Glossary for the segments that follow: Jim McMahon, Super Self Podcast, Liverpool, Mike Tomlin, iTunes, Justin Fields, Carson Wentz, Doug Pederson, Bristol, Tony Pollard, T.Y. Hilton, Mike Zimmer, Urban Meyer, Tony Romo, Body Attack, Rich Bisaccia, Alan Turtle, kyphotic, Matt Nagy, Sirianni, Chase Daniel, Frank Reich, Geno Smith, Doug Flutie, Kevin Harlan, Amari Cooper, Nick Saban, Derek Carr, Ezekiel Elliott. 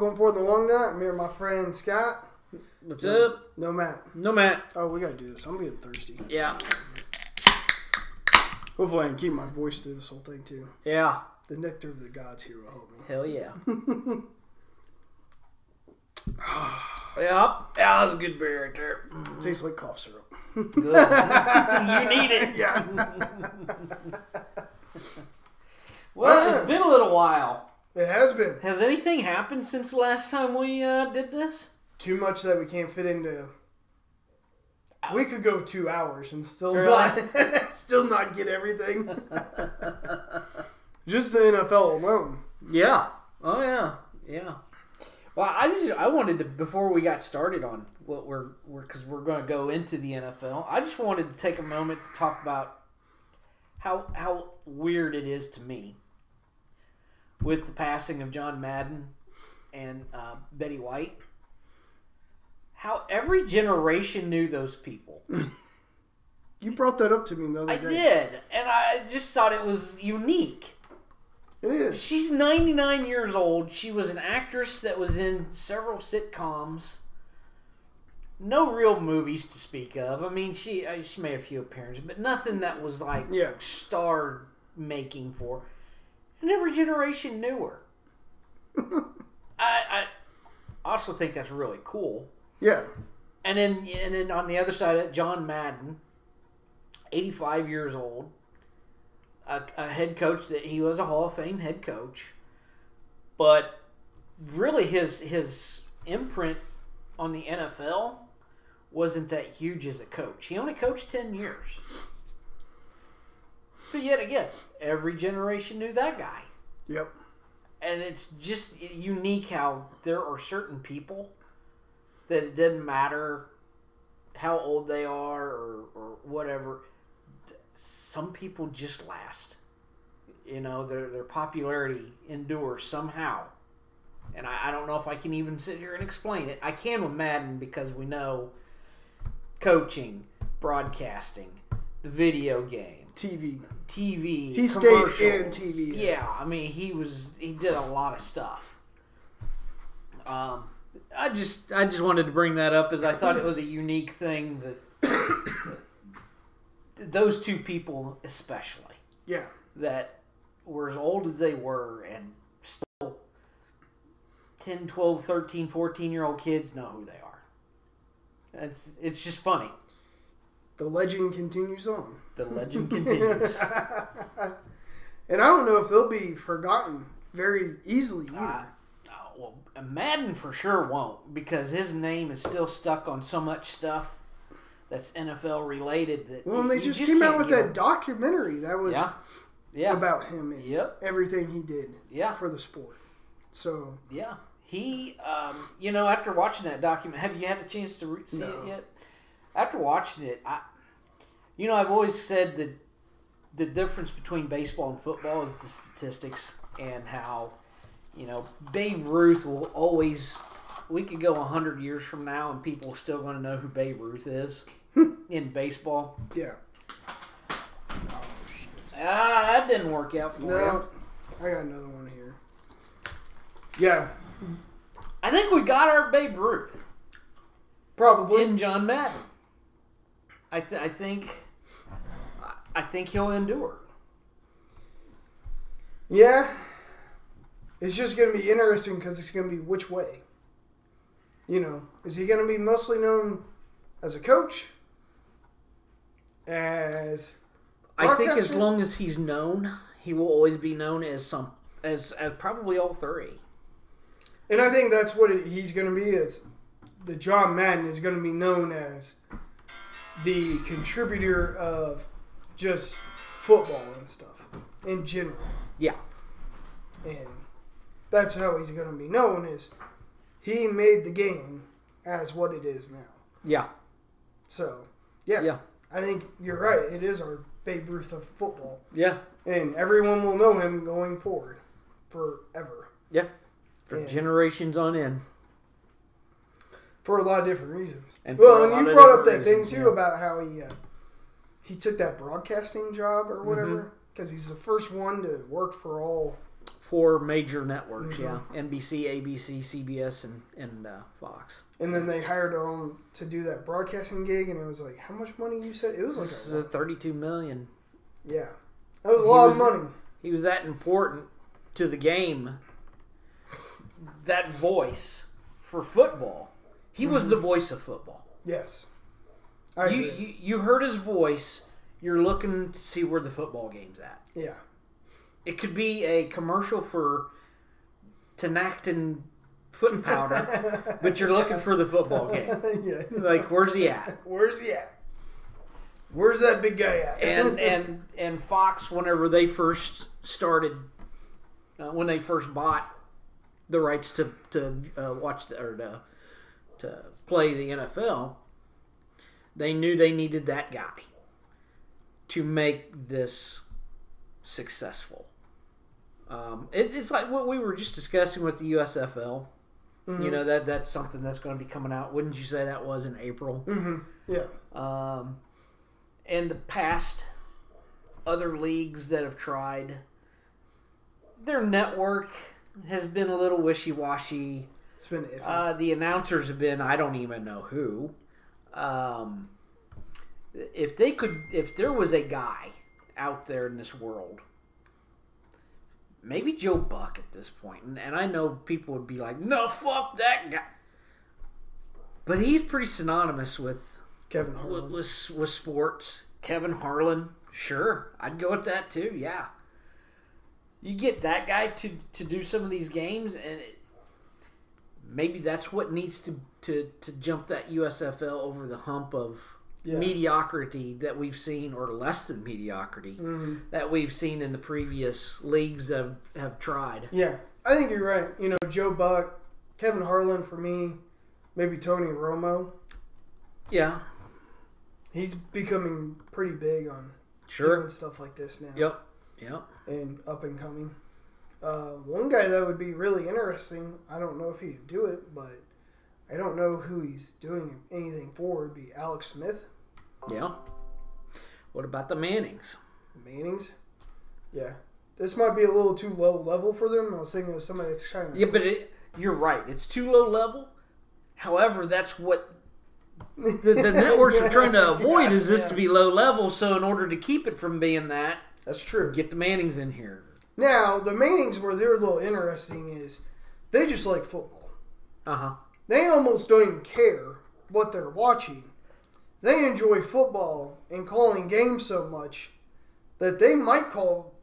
welcome for the long night. I'm here with my friend Scott. What's up? No Matt. No Matt. Oh, we gotta do this. I'm getting thirsty. Yeah. Hopefully I can keep my voice through this whole thing too. Yeah. The nectar of the gods here will help me. Hell yeah. Yeah, that was a good beer right there. Mm-hmm. Tastes like cough syrup. Good. You need it. Yeah. Well, it's been a little while. It has been. Has anything happened since the last time we did this? Too much that we can't fit into. We could go 2 hours and still not get everything. Just the NFL alone. Yeah. Oh yeah. Yeah. Well, I wanted to, before we got started on what we're going to go into the NFL. I just wanted to take a moment to talk about how weird it is to me with the passing of John Madden and Betty White. How every generation knew those people. You brought that up to me the other day. I did, and I just thought it was unique. It is. She's 99 years old. She was an actress that was in several sitcoms. No real movies to speak of. I mean, she made a few appearances, but nothing that was like star-making for her. And every generation knew her. I also think that's really cool. Yeah. And then on the other side of it, John Madden, 85 years old, a head coach that he was a Hall of Fame head coach, but really his imprint on the NFL wasn't that huge as a coach. He only coached 10 years. But yet again, every generation knew that guy. Yep. And it's just unique how there are certain people that it doesn't matter how old they are or whatever. Some people just last. You know, their popularity endures somehow. And I don't know if I can even sit here and explain it. I can with Madden because we know coaching, broadcasting, the video game. TV. He stayed in TV. Yeah, I mean, he did a lot of stuff. I just wanted to bring that up as I thought it was a unique thing that those two people especially, yeah, that were as old as they were and still 10, 12, 13, 14-year-old kids know who they are. It's just funny. The legend continues on. The legend continues. And I don't know if they'll be forgotten very easily either. Well, Madden for sure won't, because his name is still stuck on so much stuff that's NFL related. That well, and they just came out with that documentary that was about him and everything he did for the sport. So he, you know, after watching that document, have you had a chance to see it yet? After watching it, I've always said that the difference between baseball and football is the statistics and how. You know, Babe Ruth will always. We could go 100 years from now, and people are still going to know who Babe Ruth is in baseball. Yeah. Oh, shit. That didn't work out for you. I got another one here. Yeah. I think we got our Babe Ruth. Probably in John Madden. I think he'll endure. Yeah. It's just going to be interesting because it's going to be which way. You know, is he going to be mostly known as a coach? As I think as long as he's known, he will always be known as probably all three. And I think that's what he's going to be is. The John Madden is going to be known as the contributor of just football and stuff in general. Yeah. And that's how he's going to be known is he made the game as what it is now. Yeah. So, yeah. I think you're right. It is our Babe Ruth of football. Yeah. And everyone will know him going forward forever. Yeah. For generations on end. For a lot of different reasons. And well, and you brought up that thing, too, about how he took that broadcasting job or whatever because he's the first one to work for all Four major networks, yeah. NBC, ABC, CBS, and Fox. And then they hired him to do that broadcasting gig, and it was like, how much money you said? It was like a $32 million. Yeah. That was a lot of money. He was that important to the game, that voice for football. He was the voice of football. Yes. You heard his voice. You're looking to see where the football game's at. Yeah. It could be a commercial for Tenactin foot and powder, but you're looking for the football game. Yeah. Like, where's he at? Where's he at? Where's that big guy at? And Fox, whenever they first started, when they first bought the rights to watch or to play the NFL, they knew they needed that guy to make this successful. It's like what we were just discussing with the USFL. Mm-hmm. You know, that's something that's going to be coming out. Wouldn't you say that was in April? Mm-hmm. Yeah. In the past, other leagues that have tried, their network has been a little wishy-washy. It's been iffy. The announcers have been, I don't even know who. If there was a guy out there in this world, maybe Joe Buck at this point, and I know people would be like, no, fuck that guy, but he's pretty synonymous with Kevin Harlan with sports. Kevin Harlan, sure, I'd go with that too. Yeah, you get that guy to do some of these games, and maybe that's what needs to jump that USFL over the hump of. Yeah. Mediocrity that we've seen, or less than mediocrity that we've seen in the previous leagues that have tried. Yeah, I think you're right. You know, Joe Buck, Kevin Harlan for me, maybe Tony Romo. Yeah. He's becoming pretty big on doing stuff like this now. Yep. And up and coming. One guy that would be really interesting, I don't know if he'd do it, but I don't know who he's doing anything for, would be Alex Smith. Yeah. What about the Mannings? Yeah. This might be a little too low level for them. I was thinking of somebody that's trying to... Yeah, but you're right. It's too low level. However, that's what the networks are trying to avoid is this to be low level. So in order to keep it from being that... That's true. Get the Mannings in here. Now, the Mannings, where they're a little interesting is they just like football. Uh-huh. They almost don't even care what they're watching. They enjoy football and calling games so much that they might call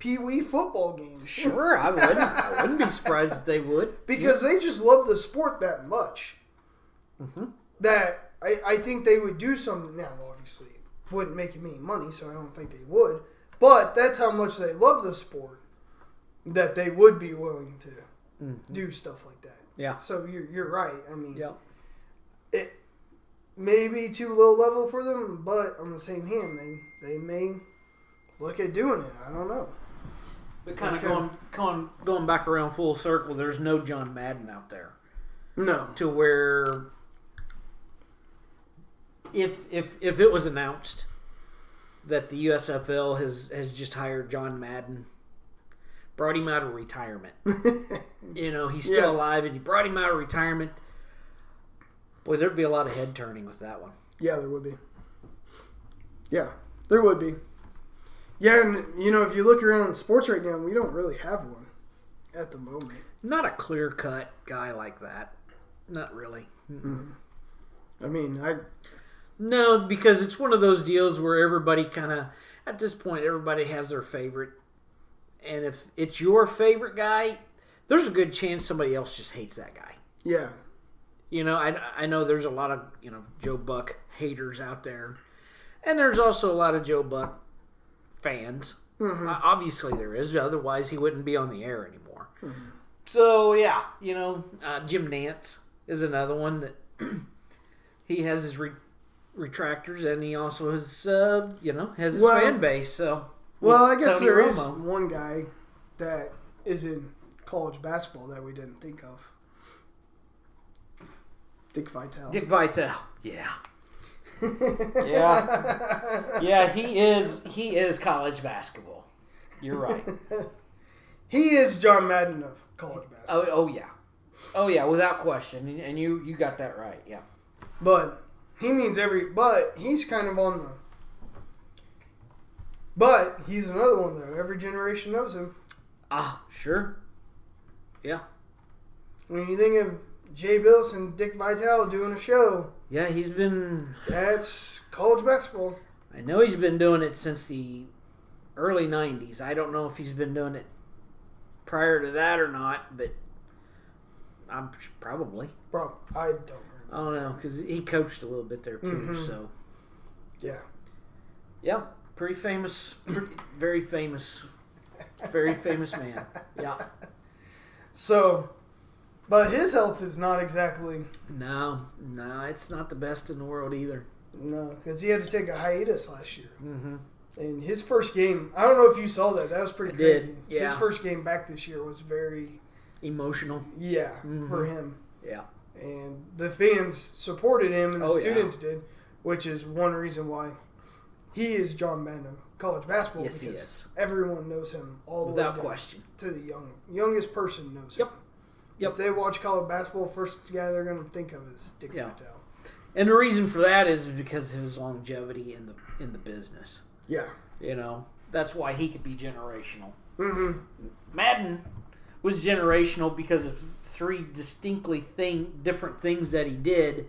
Pee-wee football games. Sure, I wouldn't be surprised if they would. Because they just love the sport that much. Mm-hmm. That I think they would do something. Now, obviously, it wouldn't make them any money, so I don't think they would. But that's how much they love the sport that they would be willing to do stuff like that. Yeah. So you're right. I mean, it may be too low level for them, but on the same hand, they may look at doing it. I don't know. But going back around full circle, there's no John Madden out there. No. To where if it was announced that the USFL has just hired John Madden, brought him out of retirement. You know, he's still alive, and you brought him out of retirement. Boy, there'd be a lot of head turning with that one. Yeah, there would be. Yeah, there would be. Yeah, and, you know, if you look around sports right now, we don't really have one at the moment. Not a clear-cut guy like that. Not really. Mm-mm. I mean, No, because it's one of those deals where everybody kind of... At this point, everybody has their favorite. And if it's your favorite guy, there's a good chance somebody else just hates that guy. Yeah. You know, I know there's a lot of, you know, Joe Buck haters out there. And there's also a lot of Joe Buck fans. Mm-hmm. Obviously there is. Otherwise he wouldn't be on the air anymore. Mm-hmm. So, yeah, you know, Jim Nantz is another one that he has his retractors and he also has, his fan base, so... Well, I guess Tony Romo. Is one guy that is in college basketball that we didn't think of. Dick Vitale. Yeah. Yeah. Yeah, he is college basketball. You're right. He is John Madden of college basketball. Oh yeah, without question. And you got that right, yeah. But he means he's kind of on the. But he's another one though. Every generation knows him. Ah, sure. Yeah. When you think of Jay Bilas and Dick Vitale doing a show. Yeah, he's been... That's college basketball. I know he's been doing it since the early 90s. I don't know if he's been doing it prior to that or not, but I'm probably. Probably. I don't remember. I don't know, because he coached a little bit there, too, so... Yeah. Yeah, pretty famous. Very famous. Very famous man. Yeah. So... But his health is not exactly... No, it's not the best in the world either. No, because he had to take a hiatus last year. Mm-hmm. And his first game, I don't know if you saw that. That was pretty crazy. Yeah. His first game back this year was very... Emotional. Yeah, for him. Yeah. And the fans supported him, and the students did, which is one reason why he is John Madden, college basketball. Yes, because he is. Everyone knows him all the way down question. To the youngest person knows him. Yep. If they watch college basketball, first guy they're going to think of is Dick Vitale. And the reason for that is because of his longevity in the business. Yeah. You know, that's why he could be generational. Mm-hmm. Madden was generational because of three distinctly different things that he did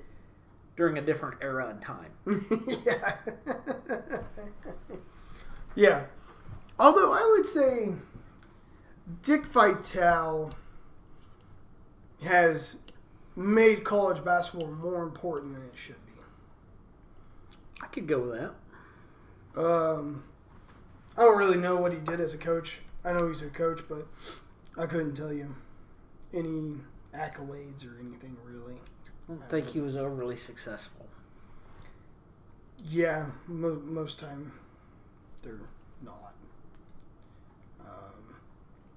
during a different era and time. Yeah. Yeah. Although I would say Dick Vitale... has made college basketball more important than it should be. I could go with that. I don't really know what he did as a coach. I know he's a coach, but I couldn't tell you any accolades or anything really. I don't think he was overly successful. Yeah, most time they're not.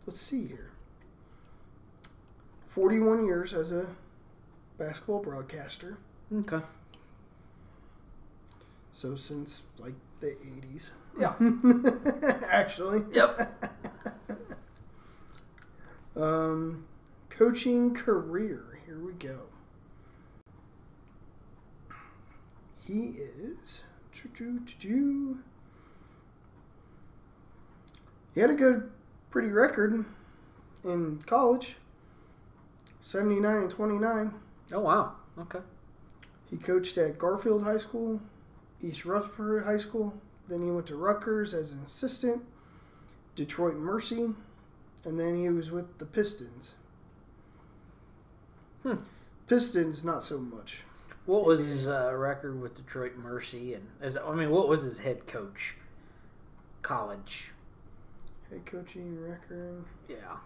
Let's see here. 41 years as a basketball broadcaster. Okay. So since, like, the 80s. Yeah. Actually. Yep. Coaching career. Here we go. He is... He had a good, pretty record in college. 79-29. Oh, wow. Okay. He coached at Garfield High School, East Rutherford High School. Then he went to Rutgers as an assistant, Detroit Mercy, and then he was with the Pistons. Pistons, not so much. What was his record with Detroit Mercy? And what was his head coach college? Head coaching record? Yeah.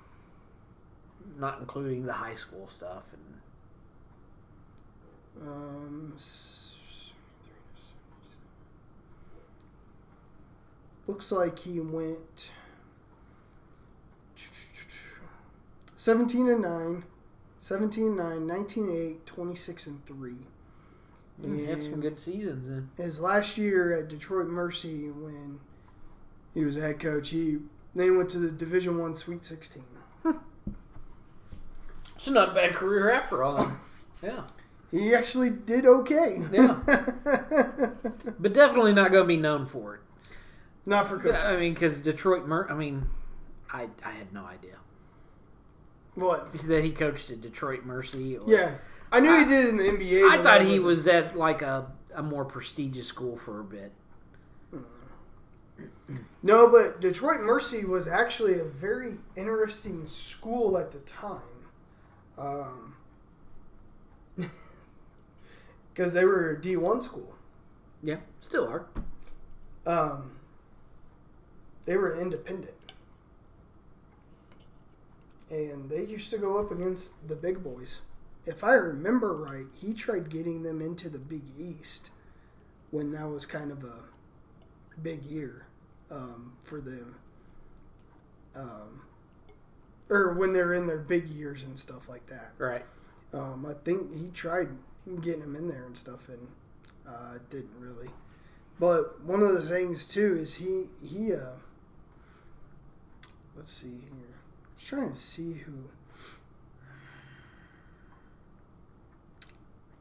Not including the high school stuff. And... Looks like he went 17-9, 17-9, 19-8, 26-3. He had some good seasons then. His last year at Detroit Mercy, when he was a head coach, they went to the Division I Sweet 16. It's not a bad career after all. Yeah. He actually did okay. Yeah. But definitely not going to be known for it. Not for coaching. I mean, because Detroit... I had no idea. What? That he coached at Detroit Mercy. Or, yeah. I knew he did it in the NBA. I thought he was at, like, a more prestigious school for a bit. No, but Detroit Mercy was actually a very interesting school at the time. Because they were a D1 school. Yeah, still are. They were independent. And they used to go up against the big boys. If I remember right, he tried getting them into the Big East when that was kind of a big year for them. Or when they're in their big years and stuff like that. Right. I think he tried getting them in there and stuff, and didn't really. But one of the things, too, is he let's see here. Just trying to see who.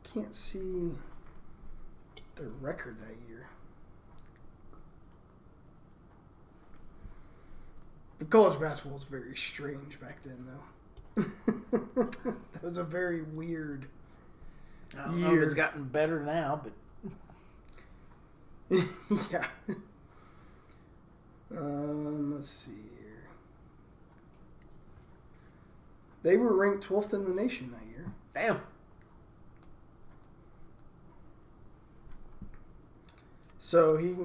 I can't see their record that year. The college basketball was very strange back then, though. That was a very weird year. I don't know if it's gotten better now, but... yeah. Let's see here. They were ranked 12th in the nation that year. Damn. So he...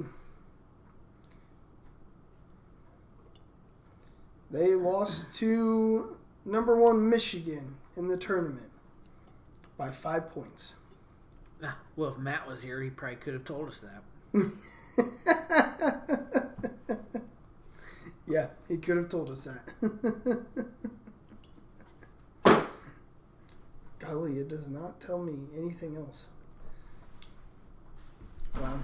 They lost to number one Michigan in the tournament by 5 points. Well, if Matt was here, he probably could have told us that. Yeah, he could have told us that. Golly, it does not tell me anything else. Wow.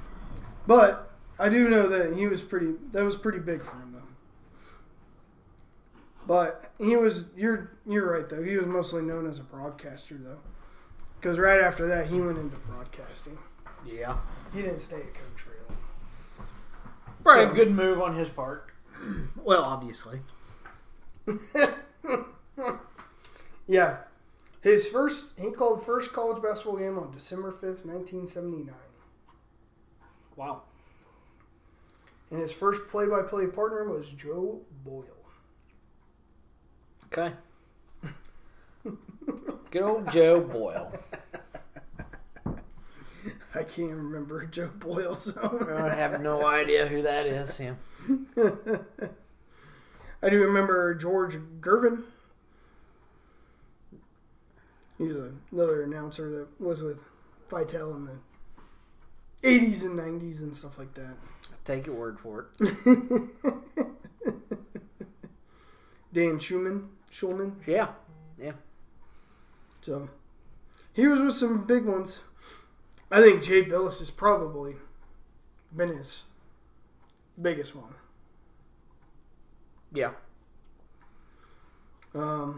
But I do know that he was pretty, that was pretty big for him, though. But he was, you're right, though. He was mostly known as a broadcaster, though. Because right after that, he went into broadcasting. Yeah. He didn't stay at coach for long. Probably a good move on his part. Well, obviously. Yeah. He called first college basketball game on December 5th, 1979. Wow. And his first play-by-play partner was Joe Boyle. Okay. Good old Joe Boyle. I can't remember Joe Boyle, so... I have no idea who that is, yeah. I do remember George Girvin. He was another announcer that was with Vitale in the 80s and 90s and stuff like that. Take your word for it. Dan Schulman. Yeah. Yeah. So, he was with some big ones. I think Jay Bilas has probably been his biggest one. Yeah. I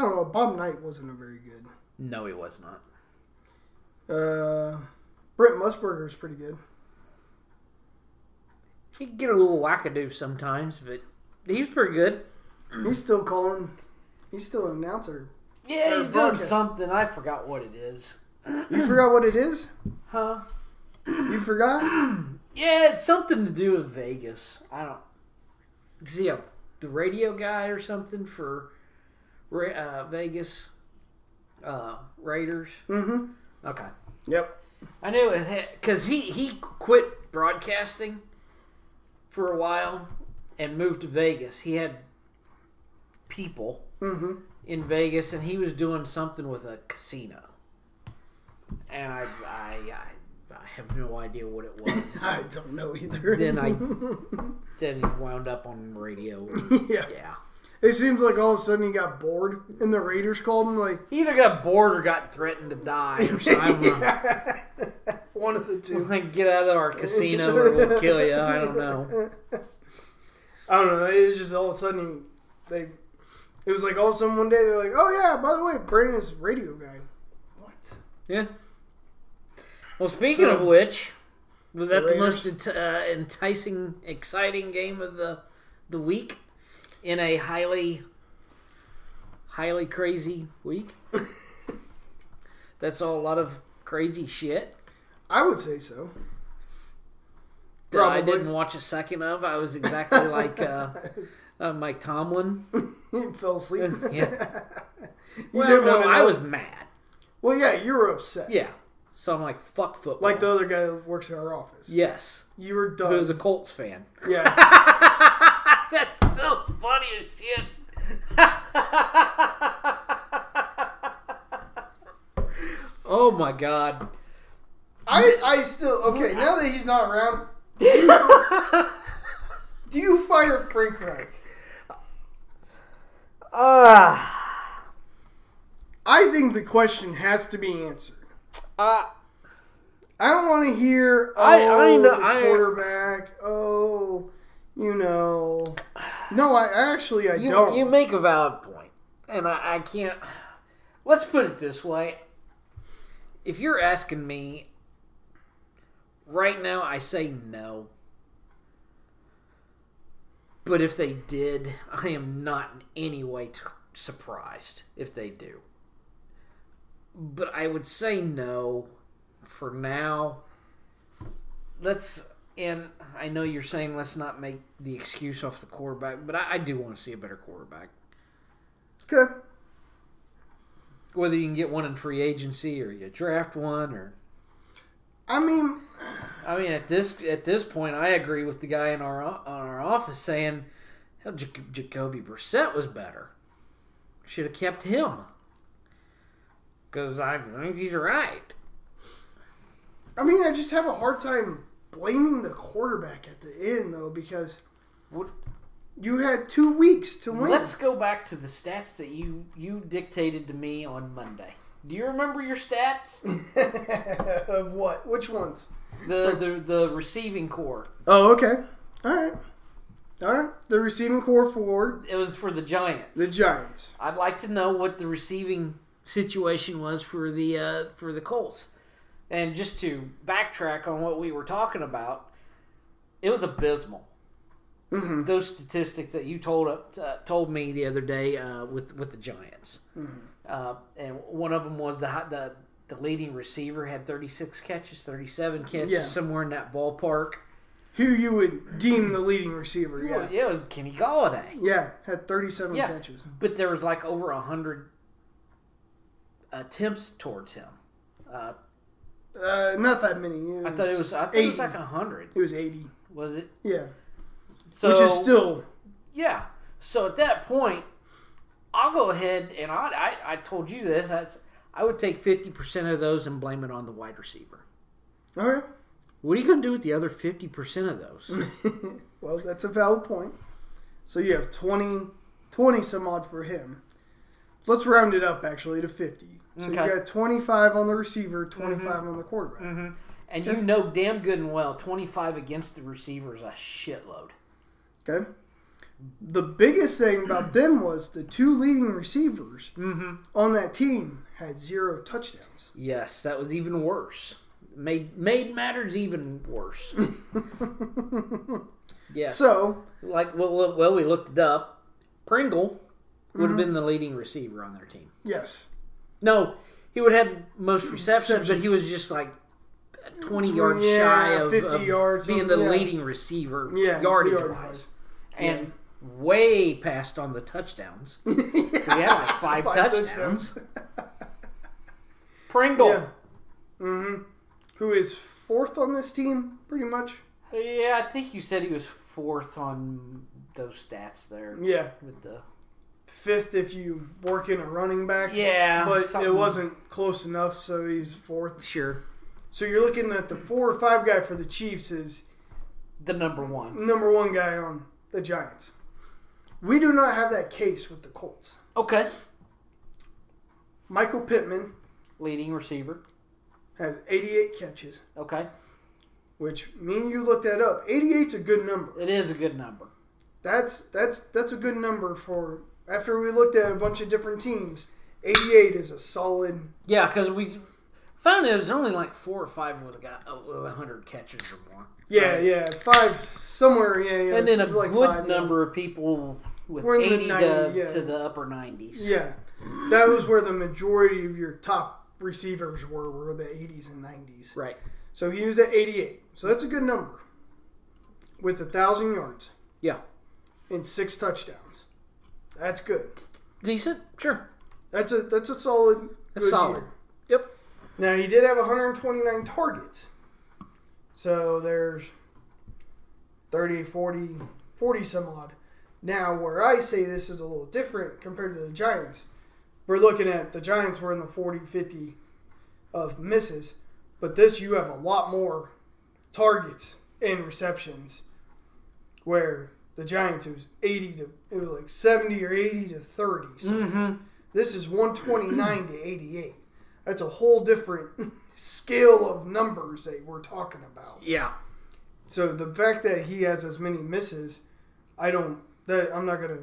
don't know. Bob Knight wasn't a very good. No, he was not. Brent Musburger's pretty good. He can get a little wackadoo sometimes, but he's pretty good. He's still calling. He's still an announcer. Yeah, he's doing something. I forgot what it is. You forgot what it is? Huh? You forgot? Yeah, it's something to do with Vegas. I don't... Is he the radio guy or something for Vegas Raiders? Mm-hmm. Okay. Yep. I knew it because he quit broadcasting for a while and moved to Vegas. He had people in Vegas, and he was doing something with a casino. And I have no idea what it was. I don't know either. Then he wound up on radio. Yeah. It seems like all of a sudden he got bored, and the Raiders called him. Like, he either got bored or got threatened to die or something. Yeah. One of the two. Like, get out of our casino or we'll kill you. I don't know. It was just all of a sudden it was like all of a sudden one day they're like, oh yeah, by the way, Brandon's radio guy. What? Yeah. Well, speaking of which, was that the most enticing, exciting game of the week in a highly, highly crazy week? That's all a lot of crazy shit. I would say so. That probably. I didn't watch a second of. I was exactly like Mike Tomlin. He fell asleep. Yeah. I was mad. Well, yeah, you were upset. Yeah. So I'm like, fuck football. Like the other guy that works in our office. Yes. You were done. Who's a Colts fan. Yeah. That's so funny as shit. Oh, my God. I still... Okay, now that he's not around, do you fire Frank Reich? I think the question has to be answered. I don't want to hear, the quarterback, you know. No, I don't. You make a valid point. And I can't... Let's put it this way. If you're asking me, right now I say no. But if they did, I am not in any way surprised if they do. But I would say no for now. And I know you're saying let's not make the excuse off the quarterback, but I do want to see a better quarterback. Okay. Whether you can get one in free agency or you draft one, or I mean at this point, I agree with the guy in our office saying, "Hell, Jacoby Brissett was better. Should have kept him." Because I think he's right. I mean, I just have a hard time blaming the quarterback at the end, though, because you had 2 weeks to win. Let's go back to the stats that you dictated to me on Monday. Do you remember your stats? Of what? Which ones? The receiving core. Oh, okay. All right. The receiving core for... It was for the Giants. The Giants. I'd like to know what the receiving situation was for the Colts. And just to backtrack on what we were talking about, it was abysmal. Mm-hmm. Those statistics that you told me the other day with the Giants, mm-hmm. And one of them was the leading receiver had 36 catches, 37 catches, somewhere in that ballpark. Who you would deem the leading receiver? Yeah, it was Kenny Golladay. Yeah, had 37 catches, but there was like over 100 attempts towards him. Not that many. I thought it was. I thought 80. It was like 100. It was 80. Was it? Yeah. So, which is still... Yeah. So at that point, I'll go ahead and I told you this. I would take 50% of those and blame it on the wide receiver. All right. What are you going to do with the other 50% of those? Well, that's a valid point. So you have 20 some odd for him. Let's round it up, actually, to 50. So okay. You got 25 on the receiver, 25 mm-hmm. on the quarterback. Mm-hmm. And you know damn good and well 25 against the receiver is a shitload. Okay. The biggest thing about them was the two leading receivers mm-hmm. on that team had 0 touchdowns. Yes, that was even worse. Made matters even worse. Yeah. So, like, well, we looked it up. Pringle would have been the leading receiver on their team. Yes. No, he would have most receptions, but he was just like 20 yards shy of yards being the leading receiver yardage-wise. And way past on the touchdowns. Yeah, like five touchdowns. Pringle. Yeah. Mm-hmm. Who is 4th on this team, pretty much. Yeah, I think you said he was 4th on those stats there. Yeah. With the 5th if you work in a running back. Yeah. But something. It wasn't close enough, so he's 4th. Sure. So you're looking at the 4 or 5 guy for the Chiefs is... The number one guy on the Giants. We do not have that case with the Colts. Okay. Michael Pittman, leading receiver, has 88 catches. Okay. Which, me and you looked that up. 88's a good number. It is a good number. That's a good number for... After we looked at a bunch of different teams, 88 is a solid... Yeah, because we... found it was only like 4 or 5 with 100 catches or more. Yeah, right? Yeah, 5 somewhere. Yeah, and then a like good 5, number of people with 80 to the upper 90s. Yeah, that was where the majority of your top receivers were the 80s and 90s. Right. So he was at 88. So that's a good number with 1,000 yards. Yeah, and 6 touchdowns. That's good. Decent, sure. That's a solid. That's good solid. Year. Yep. Now, he did have 129 targets. So, there's 30, 40 some odd. Now, where I say this is a little different compared to the Giants, we're looking at the Giants were in the 40, 50 of misses. But this, you have a lot more targets and receptions where the Giants, it was like 70 or 80 to 30. Mm-hmm. This is 129 to 88. That's a whole different scale of numbers that we're talking about. Yeah. So the fact that he has as many misses, I don't That I'm not gonna.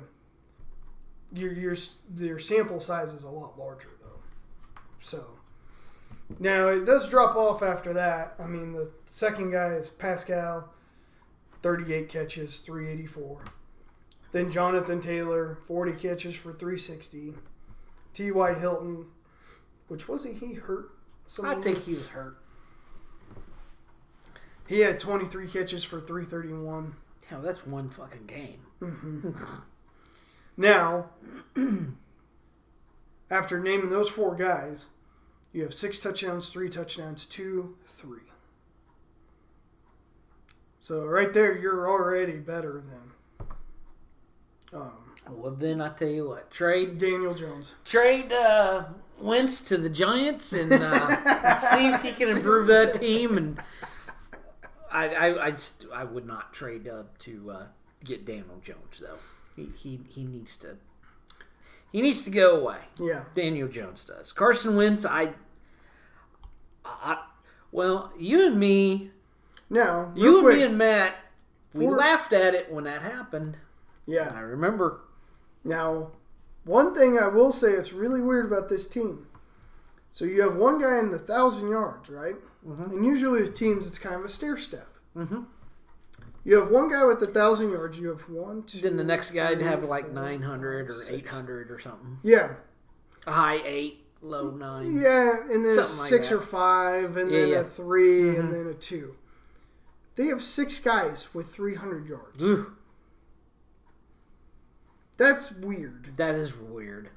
Your sample size is a lot larger though, so. Now, it does drop off after that. I mean, the second guy is Pascal, 38 catches, 384. Then Jonathan Taylor, 40 catches for 360. T.Y. Hilton, which wasn't he hurt? Something I think he was hurt. He had 23 catches for 331. Hell, that's one fucking game. Mm-hmm. Now, after naming those four guys... You have 6 touchdowns, 3 touchdowns, 2, 3. So right there, you're already better than. Well, then I tell you what, trade Daniel Jones. Trade Wentz to the Giants and see if he can improve that team. And I would not trade up to get Daniel Jones though. He needs to. He needs to go away. Yeah. Daniel Jones does. Carson Wentz, well, you and me. No. You and me and Matt, we laughed at it when that happened. Yeah. I remember. Now, one thing I will say that's really weird about this team. So you have one guy in the 1,000 yards, right? Mm-hmm. And usually with teams, it's kind of a stair step. Mm-hmm. You have one guy with 1,000 yards. You have one, two, then the next guy'd have like 900 or 800 or something. Yeah. A high 8, low 9. Yeah, and then a 6 or 5, and then a 3, mm-hmm. and then a 2. They have 6 guys with 300 yards. Ooh. That's weird. That is weird.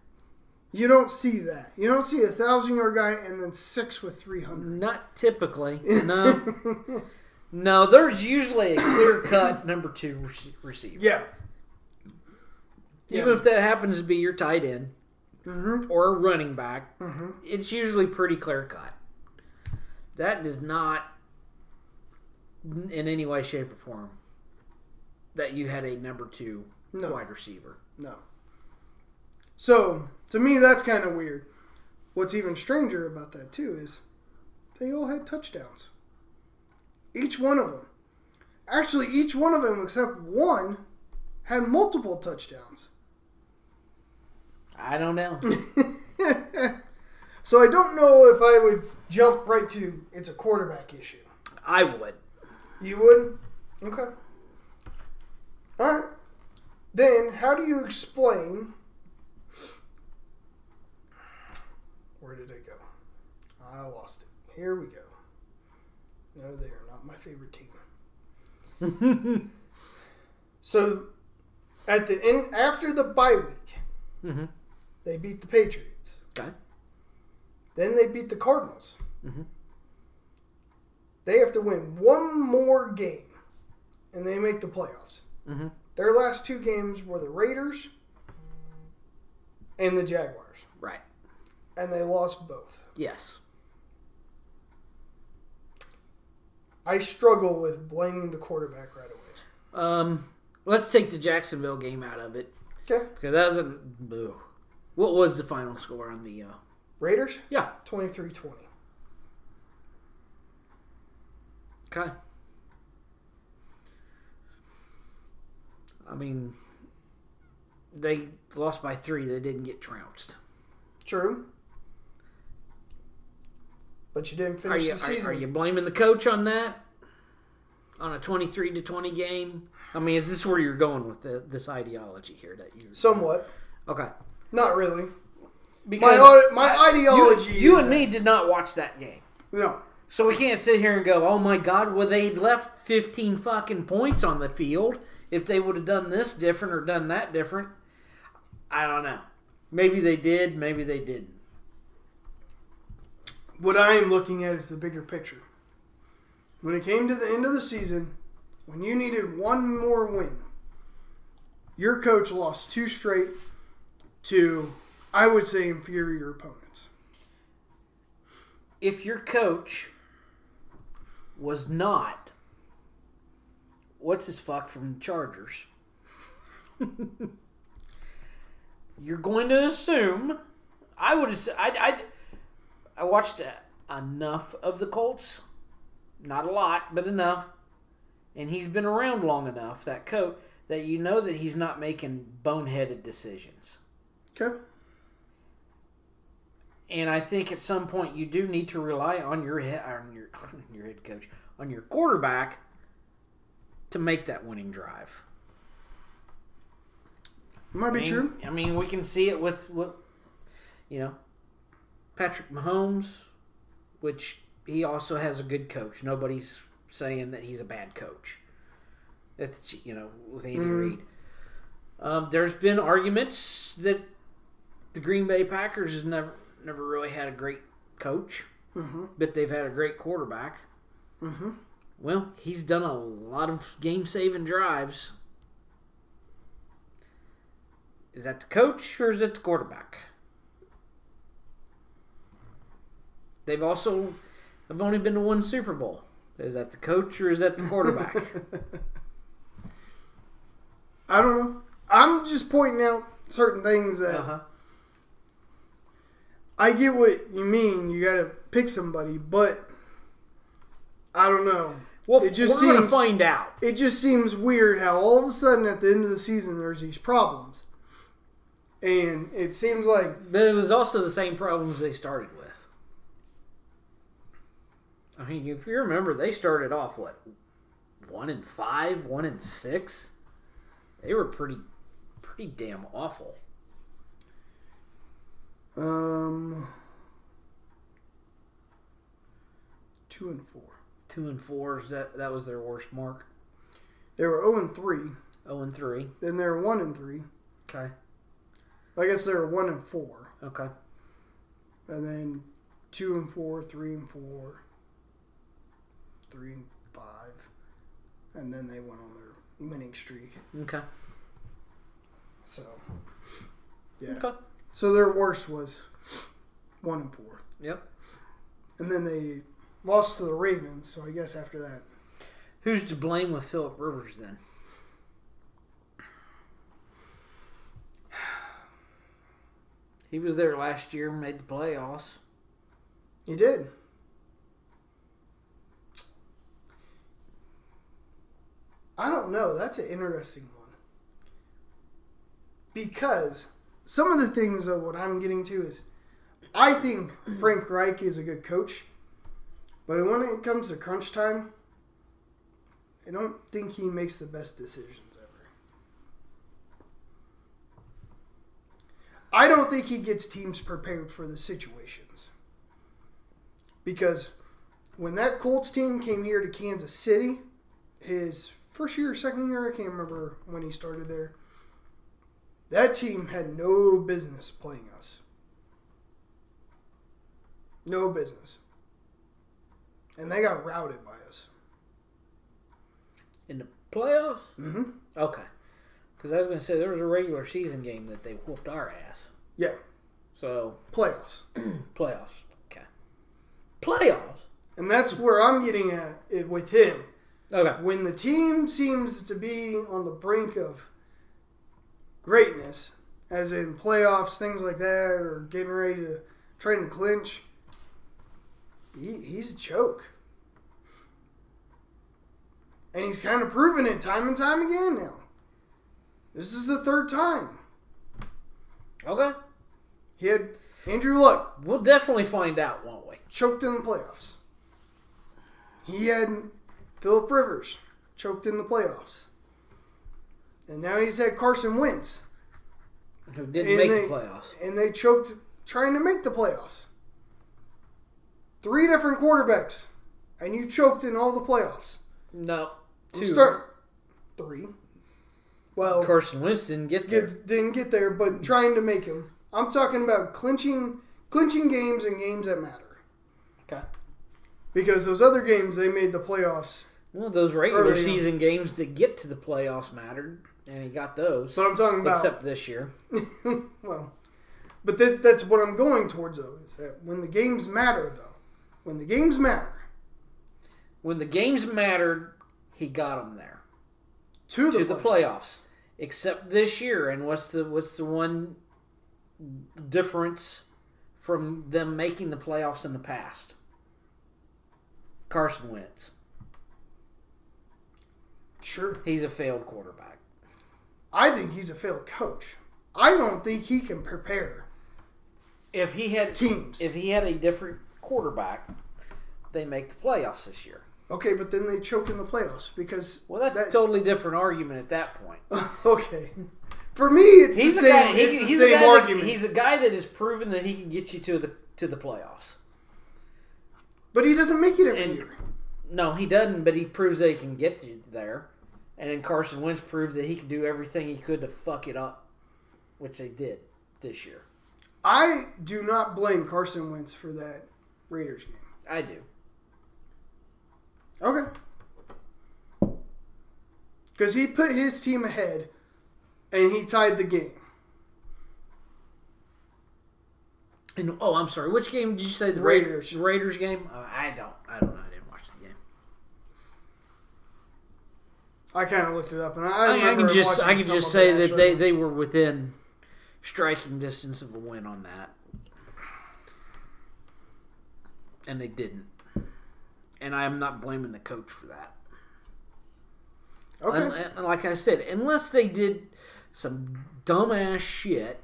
You don't see that. You don't see a 1,000-yard guy and then 6 with 300. Not typically. No. No, there's usually a clear-cut number 2 receiver. Yeah. Even if that happens to be your tight end mm-hmm. or a running back, mm-hmm. it's usually pretty clear-cut. That does not, in any way, shape, or form, that you had a number 2 wide receiver. No. So, to me, that's kind of weird. What's even stranger about that, too, is they all had touchdowns. Each one of them. Actually, each one of them except one had multiple touchdowns. I don't know. So I don't know if I would jump right to it's a quarterback issue. I would. You would? Okay. All right. Then how do you explain... Where did it go? I lost it. Here we go. No, they are not my favorite team. So, at the end, after the bye week, mm-hmm. they beat the Patriots. Okay. Then they beat the Cardinals. Mm-hmm. They have to win one more game, and they make the playoffs. Mm-hmm. Their last 2 games were the Raiders and the Jaguars. Right. And they lost both. Yes. I struggle with blaming the quarterback right away. Let's take the Jacksonville game out of it. Okay. Because that was what was the final score on the... Raiders? Yeah. 23-20. Okay. I mean, they lost by 3. They didn't get trounced. True. But you didn't finish the season. Are you blaming the coach on that? On a 23-20 game? I mean, is this where you're going with this ideology here? Somewhat. Okay. Not really. Because my ideology is... You and me did not watch that game. No. So we can't sit here and go, oh my God, well they left 15 fucking points on the field if they would have done this different or done that different. I don't know. Maybe they did, maybe they didn't. What I am looking at is the bigger picture. When it came to the end of the season, when you needed one more win, your coach lost 2 straight to, I would say, inferior opponents. If your coach was not, what's his fuck from the Chargers, you're going to assume, I would have said, I watched enough of the Colts, not a lot, but enough, and he's been around long enough, that coach, that you know that he's not making boneheaded decisions. Okay. And I think at some point you do need to rely on your head coach, on your quarterback, to make that winning drive. Might be true. I mean, we can see it with Patrick Mahomes, which he also has a good coach. Nobody's saying that he's a bad coach. That's, with Andy Reid. There's been arguments that the Green Bay Packers has never really had a great coach, but they've had a great quarterback. Mm-hmm. Well, he's done a lot of game-saving drives. Is that the coach or is it the quarterback? They've only been to one Super Bowl. Is that the coach or is that the quarterback? I don't know. I'm just pointing out certain things that I get what you mean. You got to pick somebody, but I don't know. Well, we're going to find out. It just seems weird how all of a sudden at the end of the season there's these problems. And it seems like... But it was also the same problems they started with. I mean, if you remember, they started off, 1-5, 1-6? They were pretty damn awful. Two and four. That was their worst mark. They were 0-3. 0-3. Then they were 1-3. Okay. I guess they were 1-4. Okay. And then 2-4, 3-4, 3-5, and then they went on their winning streak. Okay. So, yeah. Okay. So their worst was 1-4. Yep. And then they lost to the Ravens. So I guess after that, who's to blame with Phillip Rivers then? He was there last year, made the playoffs. He did. I don't know. That's an interesting one. Because some of the things of what I'm getting to is I think Frank Reich is a good coach. But when it comes to crunch time, I don't think he makes the best decisions ever. I don't think he gets teams prepared for the situations. Because when that Colts team came here to Kansas City, his first year or second year, I can't remember when he started there. That team had no business playing us. No business. And they got routed by us. In the playoffs? Mm-hmm. Okay. Because I was going to say, there was a regular season game that they whooped our ass. Yeah. So. Playoffs. Playoffs. Okay. Playoffs? And that's where I'm getting at it with him. Okay. When the team seems to be on the brink of greatness, as in playoffs, things like that, or getting ready to try to clinch, he's a choke. And he's kind of proven it time and time again now. This is the third time. Okay. He had Andrew Luck. We'll definitely find out, won't we? Choked in the playoffs. He had Phillip Rivers, choked in the playoffs. And now he's had Carson Wentz, who didn't make the playoffs. And they choked trying to make the playoffs. 3 different quarterbacks. And you choked in all the playoffs. No. 2. We'll start 3. Well, Carson Wentz didn't get there. Didn't get there, but trying to make him. I'm talking about clinching games and games that matter. Okay. Because those other games, they made the playoffs. Well, those regular season games to get to the playoffs mattered, and he got those. But I'm talking about... Except this year. Well, but that's what I'm going towards, though, is that when the games matter, though. When the games matter. When the games mattered, he got them there. To the playoffs. Except this year, and what's the one difference from them making the playoffs in the past? Carson Wentz. Sure. He's a failed quarterback. I think he's a failed coach. I don't think he can prepare. If he had teams, if he had a different quarterback, they make the playoffs this year. Okay, but then they choke in the playoffs because that's a totally different argument at that point. Okay, for me, it's the same argument. He's a guy that has proven that he can get you to the playoffs, but he doesn't make it every year. No, he doesn't. But he proves that he can get you there, and then Carson Wentz proved that he could do everything he could to fuck it up, which they did this year. I do not blame Carson Wentz for that Raiders game. I do. Okay. Because he put his team ahead, and he tied the game. And oh, I'm sorry. Which game did you say? The Raiders. The Raiders game? I don't know. I didn't watch the game. I kind of looked it up, and I can just say that they were within striking distance of a win on that, and they didn't. And I'm not blaming the coach for that. Okay. And like I said, unless they did some dumbass shit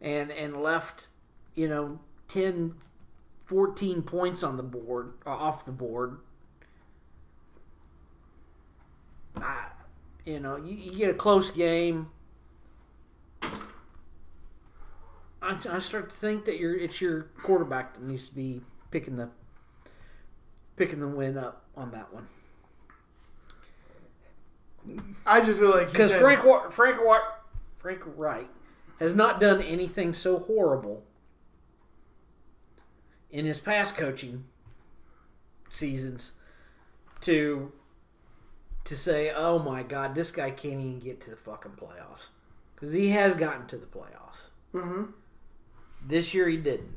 and left, 10, 14 points on the board, off the board, you get a close game. I start to think that it's your quarterback that needs to be picking the win up on that one. I just feel like because Frank Reich has not done anything so horrible in his past coaching seasons to say, "Oh my God, this guy can't even get to the fucking playoffs," because he has gotten to the playoffs. Mm-hmm. This year he didn't.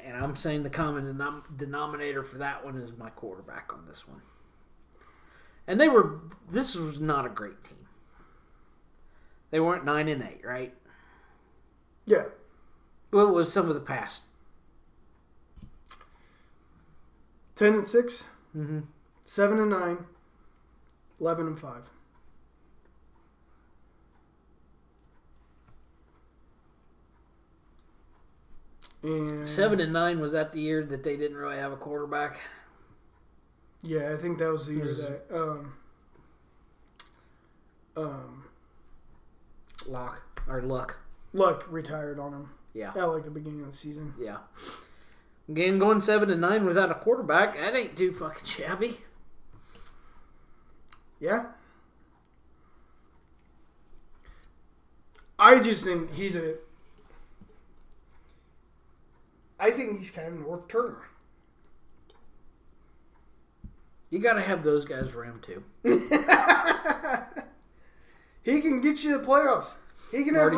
And I'm saying the common denominator for that one is my quarterback on this one. And this was not a great team. They weren't 9-8, right? Yeah. What was some of the past? 10-6, mm-hmm. 7-9, 11-5. And 7-9 was that the year that they didn't really have a quarterback? Yeah, I think that was the year that Luck retired on him. Yeah, at like the beginning of the season. Yeah, again going 7-9 without a quarterback, that ain't too fucking shabby. Yeah, I just think he's kind of an North Turner. You got to have those guys around too. He can get you to the playoffs. He can have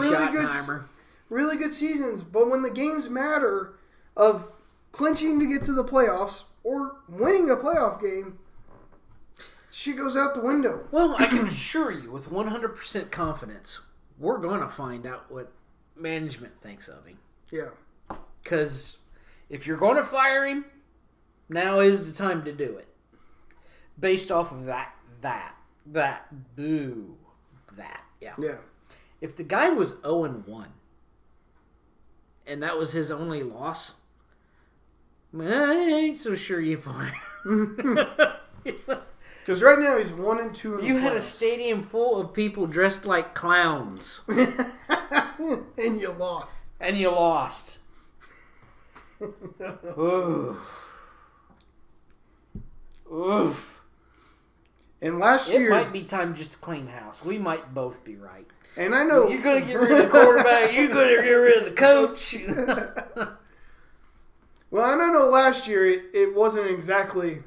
really good seasons. But when the games matter of clinching to get to the playoffs or winning a playoff game, shit goes out the window. Well, I can assure you with 100% confidence, we're going to find out what management thinks of him. Yeah. Because if you're going to fire him, now is the time to do it. Based off of that. If the guy was 0-1, and that was his only loss, I ain't so sure you fire him. Because right now he's 1-2. You had a stadium full of people dressed like clowns, and you lost. Oof. And last year, it might be time just to clean house. We might both be right. And I know you're going to get rid of the quarterback. You're going to get rid of the coach. Well, and I know last year it wasn't exactly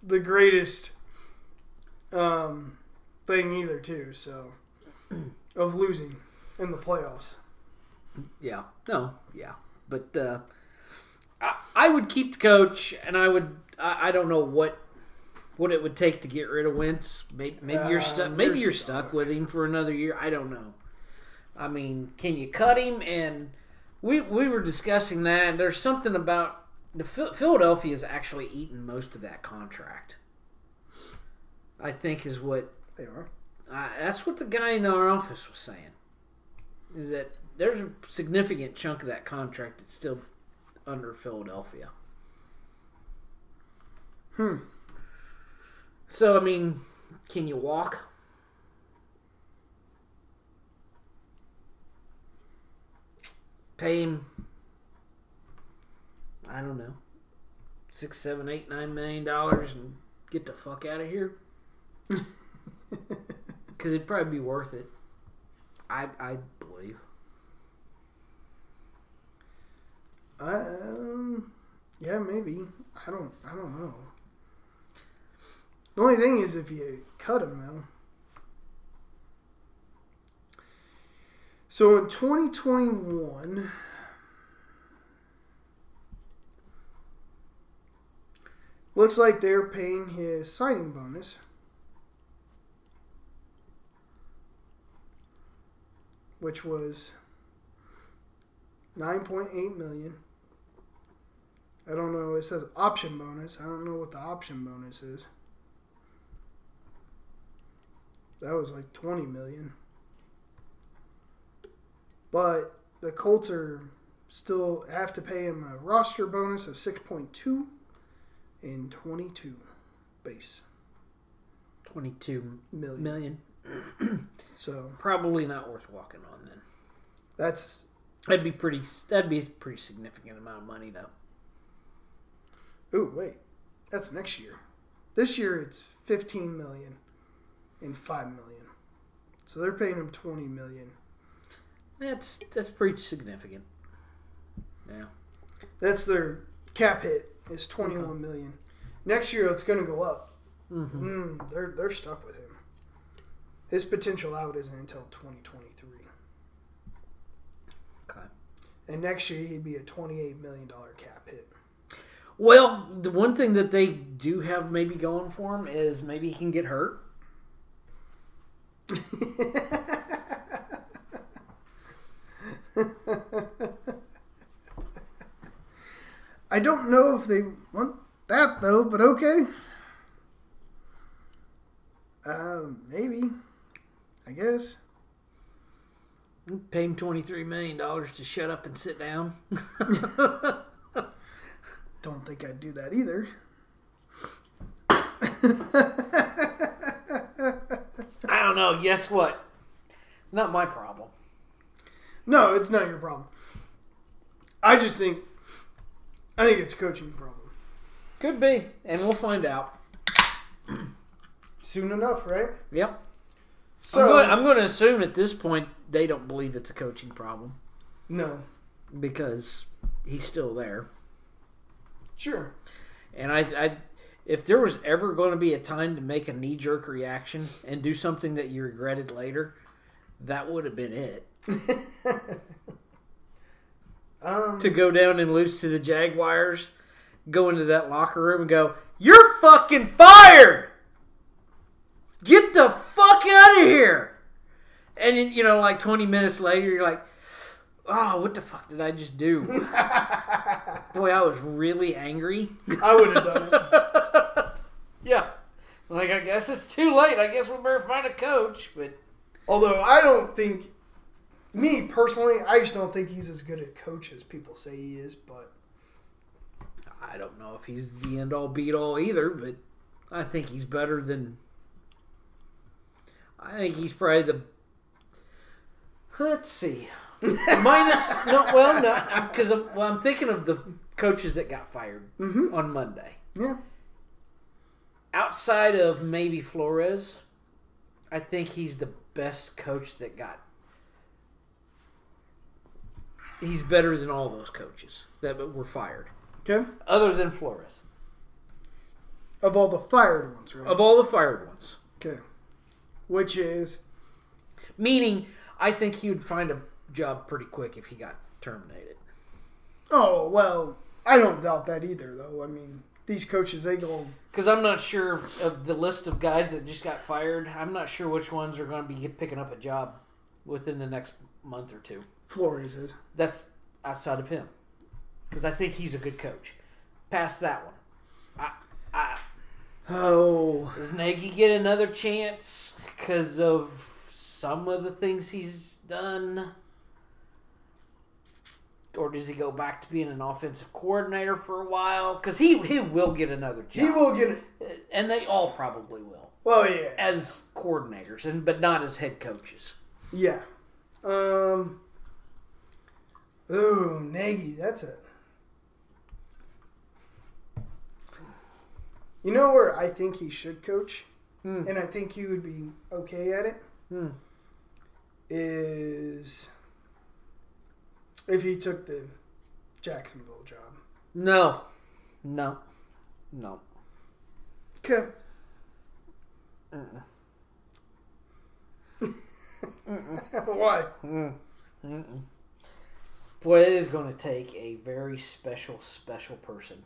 the greatest thing either, too. So of losing in the playoffs. Yeah. No. Yeah. But I would keep the coach, and I would. I don't know what it would take to get rid of Wentz. Maybe you're stuck with him for another year. I don't know. I mean, can you cut him? And we were discussing that. And there's something about Philadelphia is actually eating most of that contract, I think, is what They are. That's what the guy in our office was saying. Is that there's a significant chunk of that contract that's still under Philadelphia. So, I mean, can you walk? Pay him, I don't know, $6, $7, $8, $9 million and get the fuck out of here? Because it'd probably be worth it. I believe. Yeah, maybe. I don't know. The only thing is if you cut him, though. So in 2021, looks like they're paying his signing bonus, which was $9.8 million. I don't know. It says option bonus. I don't know what the option bonus is. That was like $20 million. But the Colts are still have to pay him a roster bonus of 6.2 and 22 base. 22 million. So probably not worth walking on then. That'd be a pretty significant amount of money though. Ooh, wait. That's next year. This year it's 15 million and 5 million. So they're paying him 20 million. That's pretty significant. Yeah. That's their cap hit is 21 million. Next year it's going to go up. Mm-hmm. They're stuck with him. His potential out isn't until 2023. Okay. And next year he'd be a $28 million cap hit. Well, the one thing that they do have maybe going for him is maybe he can get hurt. I don't know if they want that though, but okay. Maybe. I guess. Pay him $23 million to shut up and sit down. Don't think I'd do that either. I don't know. Guess what? It's not my problem. No, it's not your problem. I think it's a coaching problem. Could be, and we'll find out soon enough, right? Yep. So I'm going to assume at this point they don't believe it's a coaching problem. No, because he's still there. Sure. And I if there was ever going to be a time to make a knee-jerk reaction and do something that you regretted later, that would have been it. To go down and lose to the Jaguars, go into that locker room and go, "You're fucking fired! Get the fuck out of here!" And then, you know, like 20 minutes later, you're like, "Oh, what the fuck did I just do? Boy, I was really angry. I would have done it." Yeah. Like, I guess it's too late. I guess we better find a coach. But although I don't think... Me, personally, I just don't think he's as good a coach as people say he is, but... I don't know if he's the end-all, beat-all either, but I think he's better than... I think he's probably the... Let's see. Minus... No, well, no, because I'm thinking of the coaches that got fired on Monday. Yeah. Outside of maybe Flores, I think he's the best coach that got... He's better than all those coaches that were fired. Okay. Other than Flores. Of all the fired ones, right? Of all the fired ones. Okay. Which is? Meaning, I think he would find a job pretty quick if he got terminated. Oh, well, I don't doubt that either, though. I mean, these coaches, they go... Because I'm not sure of the list of guys that just got fired. I'm not sure which ones are going to be picking up a job within the next month or two. Flores is. That's outside of him. Because I think he's a good coach. Past that one. Does Nagy get another chance? because of some of the things he's done? Or does he go back to being an offensive coordinator for a while? Because he will get another job. He will get it. And they all probably will. Well, yeah. As coordinators, and but not as head coaches. Yeah. Ooh, Nagy, that's it. You know where I think he should coach? And I think he would be okay at it? Is... if he took the Jacksonville job. No. No. No. Okay. Why? Boy, it is going to take a very special, special person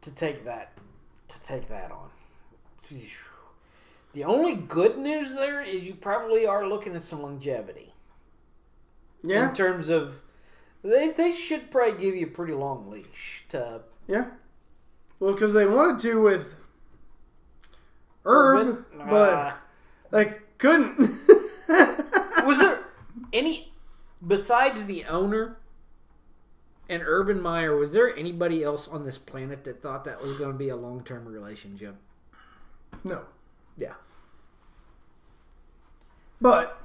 to take that on. The only good news there is you probably are looking at some longevity. Yeah. In terms of, they should probably give you a pretty long leash to. Yeah. Well, because they wanted to with Herb, but they couldn't. Was there any, besides the owner and Urban Meyer, was there anybody else on this planet that thought that was going to be a long-term relationship? No. Yeah. But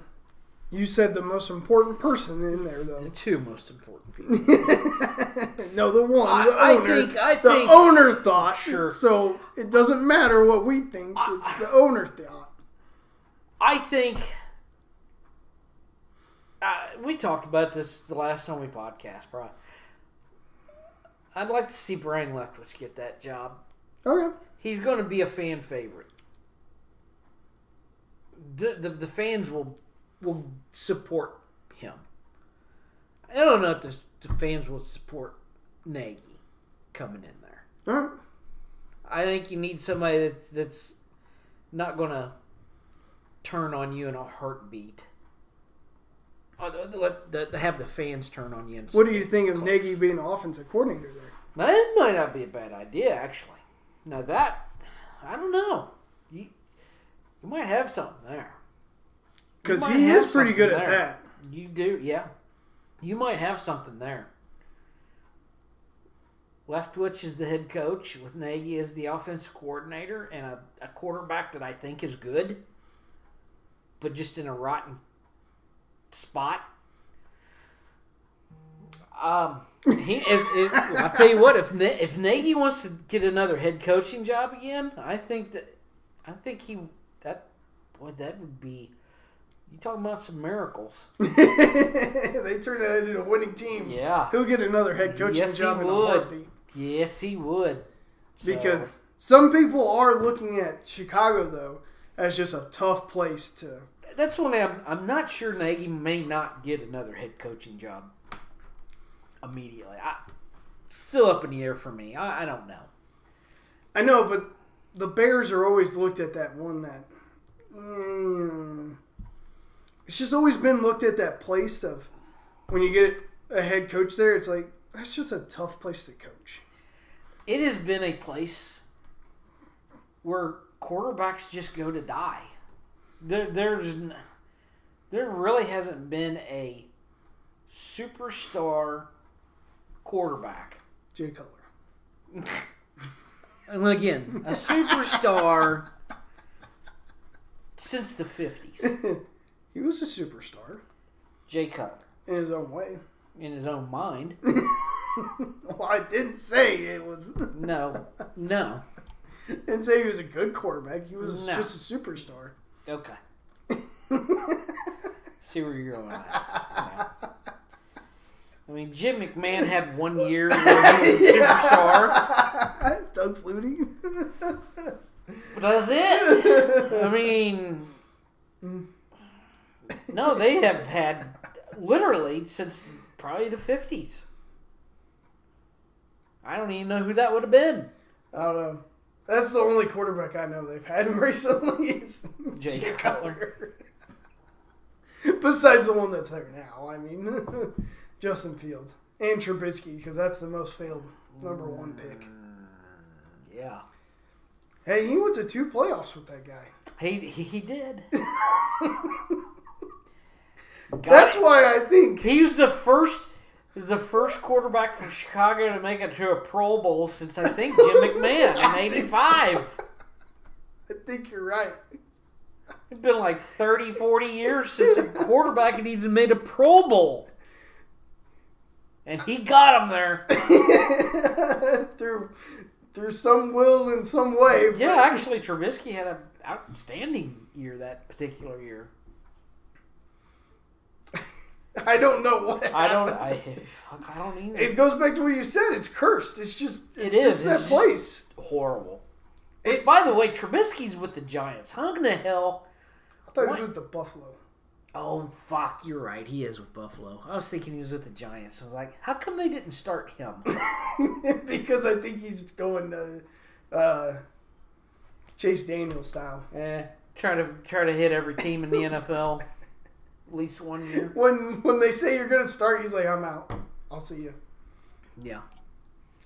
you said the most important person in there, though. The two most important people. No, the one. I think the owner thought. Sure. So it doesn't matter what we think. It's the owner thought. I think... we talked about this the last time we podcast, bro. I'd like to see Brian Leftwich get that job. Okay. He's going to be a fan favorite. The fans will support him. I don't know if the fans will support Nagy coming in there. All right. I think you need somebody that's not going to turn on you in a heartbeat. Have the fans turn on you. What do you think of Nagy being offensive coordinator there? That might not be a bad idea, actually. Now that, I don't know. You might have something there. Because he is pretty good at that. You do, yeah. You might have something there. Leftwich is the head coach with Nagy as the offensive coordinator and a quarterback that I think is good, but just in a rotten spot. I'll tell you what. If Nagy wants to get another head coaching job again, I think that would be. You talking about some miracles? They turned that into a winning team. Yeah, he'll get another head coaching job in a heartbeat. Yes, he would. Because some people are looking at Chicago though as just a tough place to. That's when I'm not sure Nagy may not get another head coaching job immediately. It's still up in the air for me. I don't know. I know, but the Bears are always looked at that one that... it's just always been looked at that place of when you get a head coach there, it's like, that's just a tough place to coach. It has been a place where quarterbacks just go to die. There really hasn't been a superstar quarterback. Jay Cutler. And again, a superstar since the 50s. He was a superstar. Jay Cutler. In his own way. In his own mind. Well, I didn't say it was... No. I didn't say he was a good quarterback. He was just a superstar. Okay. See where you're going at. No. I mean, Jim McMahon had 1 year where he was a superstar. Doug Flutie. But that's it. I mean, no, they have had literally since probably the 50s. I don't even know who that would have been. I don't know. That's the only quarterback I know they've had recently is Jay Cutler. Besides the one that's there now, I mean, Justin Fields and Trubisky, because that's the most failed number one pick. Yeah. Hey, he went to 2 playoffs with that guy. He did. That's why I think he's the first quarterback from Chicago to make it to a Pro Bowl since I think Jim McMahon in '85. So. I think you're right. It's been like 30, 40 years since a quarterback had even made a Pro Bowl. And he got him there. Through some will and some way. But... yeah, actually, Trubisky had an outstanding year that particular year. I don't know what. I don't either. It goes back to what you said. It's cursed. It's just that place. Horrible. Which, by the way, Trubisky's with the Giants. How in the hell? I thought he was with the Buffalo. Oh, fuck. You're right. He is with Buffalo. I was thinking he was with the Giants. I was like, how come they didn't start him? Because I think he's going Chase Daniel style. Yeah. Try to hit every team in the NFL at least one year. When they say you're going to start, he's like, I'm out. I'll see you. Yeah.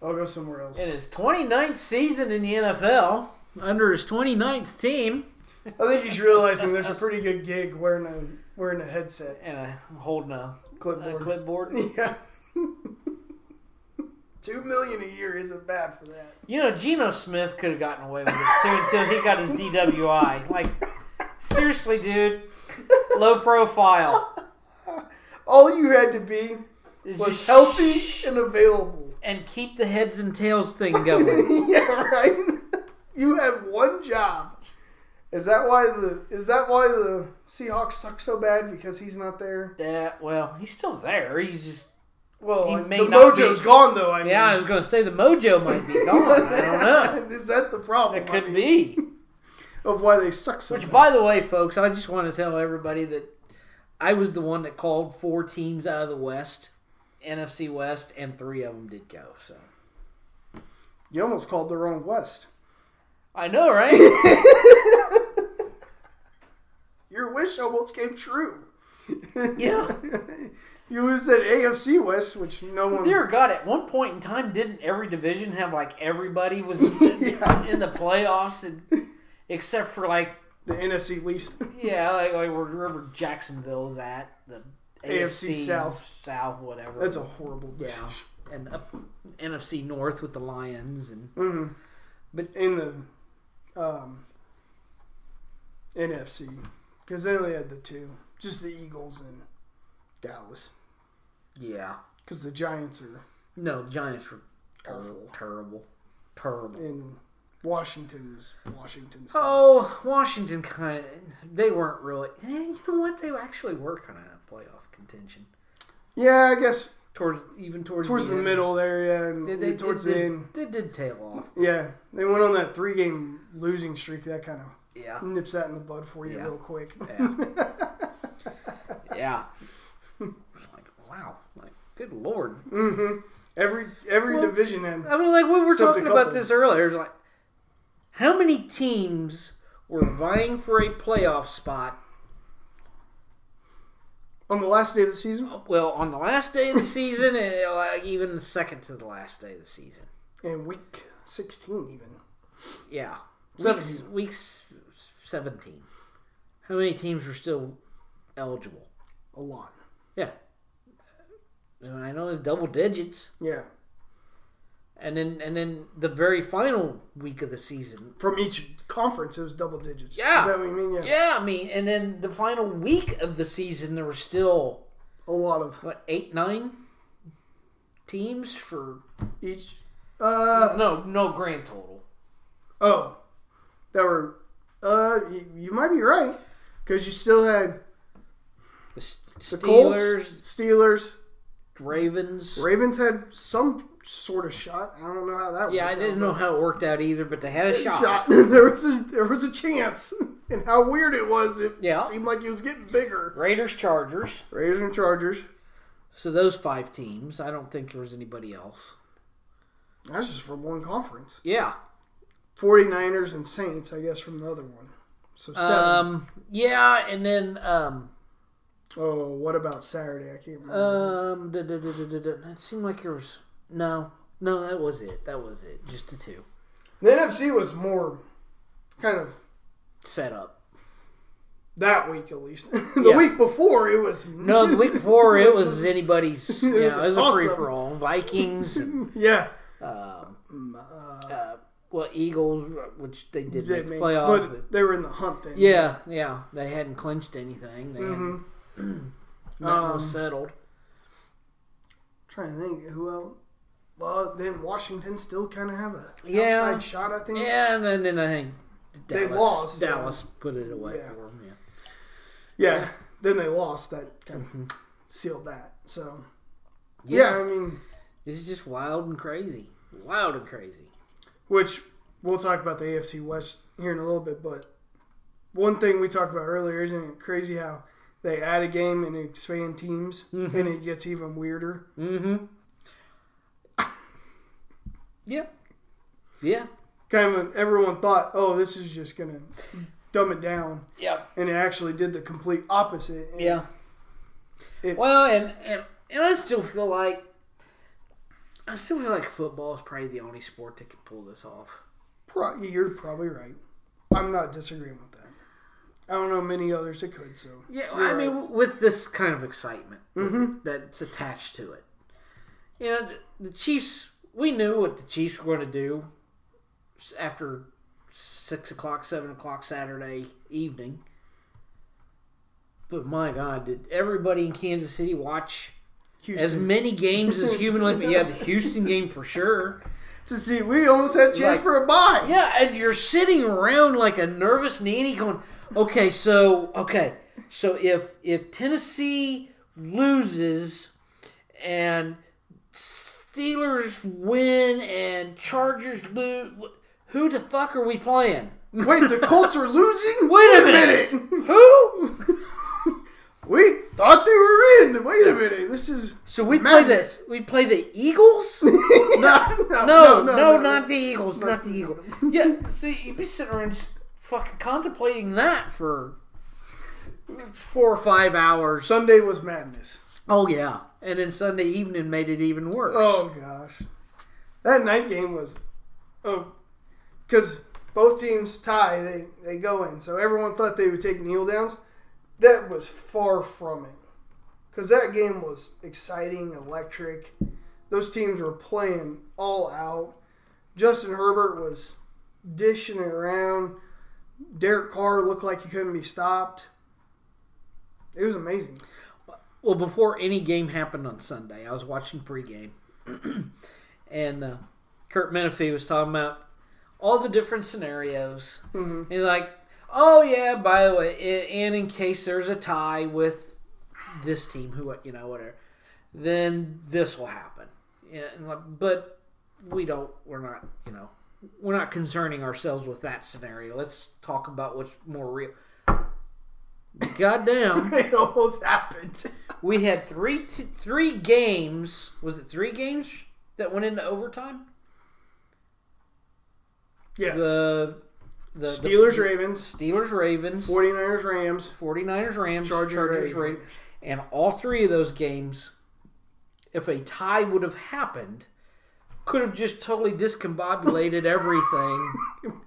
I'll go somewhere else. In his 29th season in the NFL, under his 29th team. I think he's realizing there's a pretty good gig wearing a headset. And holding a clipboard. Yeah. $2 million a year isn't bad for that. You know, Geno Smith could have gotten away with it, too, until he got his DWI. Like, seriously, dude. Low profile. All you had to be was healthy and available. And keep the heads and tails thing going. Yeah, right. You have one job. Is that why the Seahawks suck so bad? Because he's not there. Yeah. Well, he's still there. He's just the mojo's gone though. I mean. Yeah, I was going to say the mojo might be gone. I don't know. Is that the problem? It could be. Of why they suck so bad. Which, by the way, folks, I just want to tell everybody that I was the one that called 4 teams out of the West. NFC West, and 3 of them did go. So you almost called the wrong West. I know, right? Your wish almost came true. Yeah. You would have said AFC West, which no one... Dear God, at one point in time, didn't every division have, like, everybody was in the playoffs, and except for, like... the NFC least. Yeah, like wherever Jacksonville's at, the... AFC South, whatever. That's a horrible dish. Yeah. And up NFC North with the Lions, and but in the NFC, because they only had the 2, just the Eagles and Dallas. Yeah, because the Giants are the Giants were terrible. And Washington's. Oh, Washington they weren't really. You know what? They actually were kind of playoff contention. Yeah, I guess towards the middle there, yeah, and towards the end. They did tail off. Yeah, they went on that 3-game losing streak. That kind of nips that in the bud for you real quick. Yeah. Yeah. It's like, wow, like, good Lord. Mm-hmm. Every division end. I mean, like, we were talking about this earlier. It's like, how many teams were vying for a playoff spot on the last day of the season? Well, on the last day of the season, and like even the second to the last day of the season. And week 16 even. Yeah. Week 17. How many teams were still eligible? A lot. Yeah. And I know it's double digits. Yeah. And then the very final week of the season. From each conference, it was double digits. Yeah. Is that what you mean? Yeah, I mean, and then the final week of the season, there were still... a lot of... what, 8, 9 teams for... each? No grand total. Oh. That were... you might be right. Because you still had... The Steelers. Ravens. Ravens had some... sort of shot. I don't know how that worked out. Yeah, I didn't know how it worked out either, but they had a shot. There was a chance, and how weird it was. It seemed like it was getting bigger. Raiders and Chargers. So those 5 teams. I don't think there was anybody else. That's just from one conference. Yeah. 49ers and Saints, I guess, from the other one. So 7. Yeah, and then... oh, what about Saturday? I can't remember. It seemed like there was... No, that was it. Just the 2. The NFC was more kind of set up. That week, at least. Week before, it was... No, the week before, it was anybody's... It was a free-for-all. Vikings. And, Eagles, which they did make the playoff. But they were in the hunt then. Yeah. They hadn't clinched anything. That was settled. I'm trying to think who else. Well, then Washington still kind of have a outside shot, I think. Yeah, and then I think Dallas put it away for them. Yeah, then they lost. That kind of sealed that. So, I mean... This is just wild and crazy. Which, we'll talk about the AFC West here in a little bit, but one thing we talked about earlier, isn't it crazy how they add a game and expand teams, and it gets even weirder? Yeah. Kind of everyone thought, this is just going to dumb it down. Yeah. And it actually did the complete opposite. And I still feel like football is probably the only sport that can pull this off. You're probably right. I'm not disagreeing with that. I don't know many others that could. So mean, with this kind of excitement that's attached to it, the Chiefs. We knew what the Chiefs were going to do after 7 o'clock Saturday evening. But my God, did everybody in Kansas City watch? Houston. As many games as humanly, but the Houston game for sure. We almost had a chance for a bye. Yeah, and you're sitting around like a nervous nanny going, okay, so if Tennessee loses and Steelers win and Chargers lose, who the fuck are we playing? Wait, the Colts are losing? Wait a minute. Who? We thought they were in. Wait a minute. This is We play the Eagles? No, not the Eagles. Not the Eagles. Yeah, see, you'd be sitting around just fucking contemplating that for 4 or 5 hours. Sunday was madness. Oh, yeah. And then Sunday evening made it even worse. Oh, gosh. That night game was... Oh, because both teams tie. They go in. So everyone thought they would take kneel downs. That was far from it. Because that game was exciting, electric. Those teams were playing all out. Justin Herbert was dishing it around. Derek Carr looked like he couldn't be stopped. It was amazing. Well, before any game happened on Sunday, I was watching pregame. And Kurt Menefee was talking about all the different scenarios. And oh, yeah, by the way, and in case there's a tie with this team, who, whatever, then this will happen. But we're not concerning ourselves with that scenario. Let's talk about what's more real. Goddamn. It almost happened. We had three games. Was it 3 games that went into overtime? Yes. The Steelers-Ravens, 49ers-Rams, Chargers-Ravens. And all 3 of those games, if a tie would have happened, could have just totally discombobulated everything.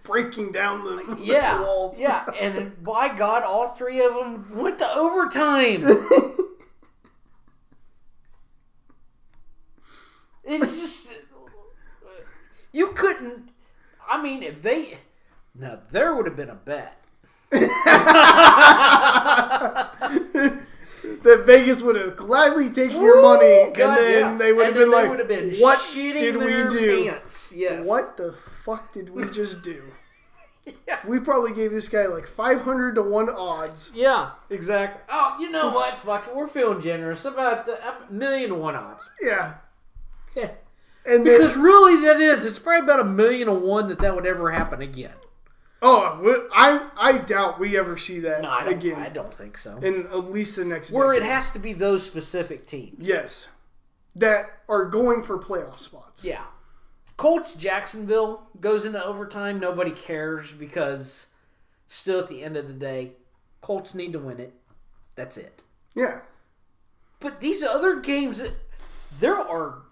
Breaking down the walls. Yeah, and by God, all 3 of them went to overtime. It's just... You couldn't... I mean, if they... Now, there would have been a bet. That Vegas would have gladly taken your money, they would have been what did we do? Yes. What the fuck did we just do? Yeah. We probably gave this guy 500 to 1 odds. Yeah, exactly. Oh, you know what? Fuck it. We're feeling generous. About a 1,000,000 to 1 odds. Yeah. Yeah. It's probably about 1,000,000 to 1 that would ever happen again. Oh, I doubt we ever see that again. I don't think so. In at least the next where decade. It has to be those specific teams. Yes. That are going for playoff spots. Yeah. Colts-Jacksonville goes into overtime. Nobody cares because still at the end of the day, Colts need to win it. That's it. Yeah. But these other games, there are...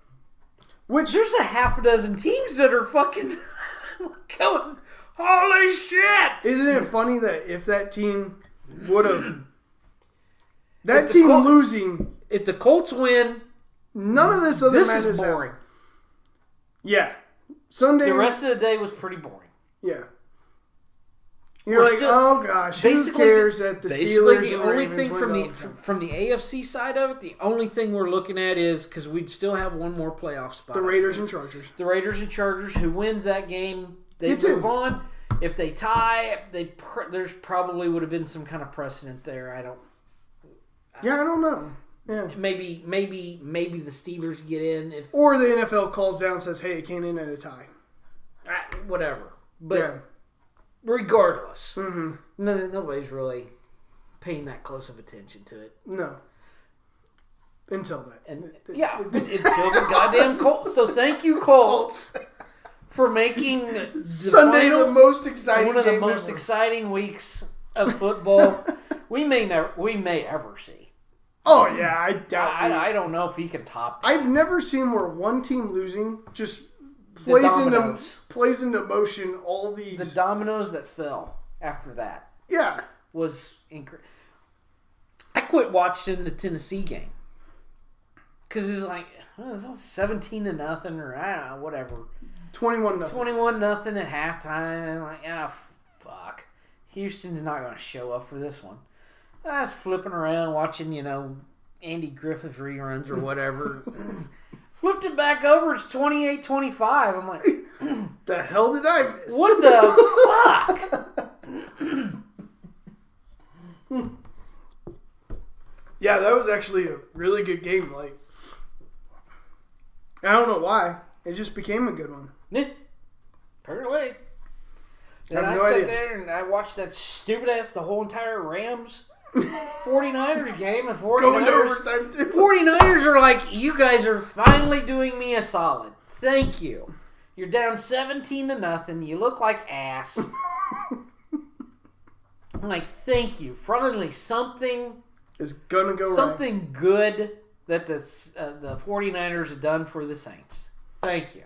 Which there's a half a dozen teams that are fucking going... Holy shit! Isn't it funny that if that team would have... That team losing... If the Colts win... None of this other matches is boring. Happened. Yeah. Sunday... The rest of the day was pretty boring. Yeah. You're like, oh gosh, who cares that the Steelers and Ravens win? Basically, the only thing from the AFC side of it, the only thing we're looking at is, because we'd still have one more playoff spot. The Raiders and Chargers. The Raiders and Chargers. Who wins that game, they move on. If they tie, there's probably would have been some kind of precedent there. I don't know. Yeah. Maybe the Steelers get in. Or the NFL calls down and says, hey, it came in at a tie. Whatever. But... Yeah. Regardless, nobody's really paying that close of attention to it. No, until that, until the goddamn Colts. So thank you, Colts, for making Sunday the most exciting, one of the most exciting weeks of football we may ever see. Oh yeah, I doubt. I don't know if he can top that. I've never seen where one team losing just. Plays into motion all these... The dominoes that fell after that. Yeah. Was incredible. I quit watching the Tennessee game. Because it's like, it's 17-0 or I don't know, whatever. 21-0. 21-0 at halftime. And I'm like, fuck. Houston's not going to show up for this one. I was flipping around watching, Andy Griffith reruns or whatever. Flipped it back over. It's 28-25. I'm like, the hell did I miss? What the fuck? Yeah, that was actually a really good game. Like, I don't know why. It just became a good one. Yeah. Apparently. And I sat there and I watched that stupid ass, the whole entire Rams 49ers game, and 49ers are like, you guys are finally doing me a solid. Thank you. You're down 17-0. You look like ass. I'm like, thank you. Finally, something is gonna go right. Good that the 49ers have done for the Saints. Thank you.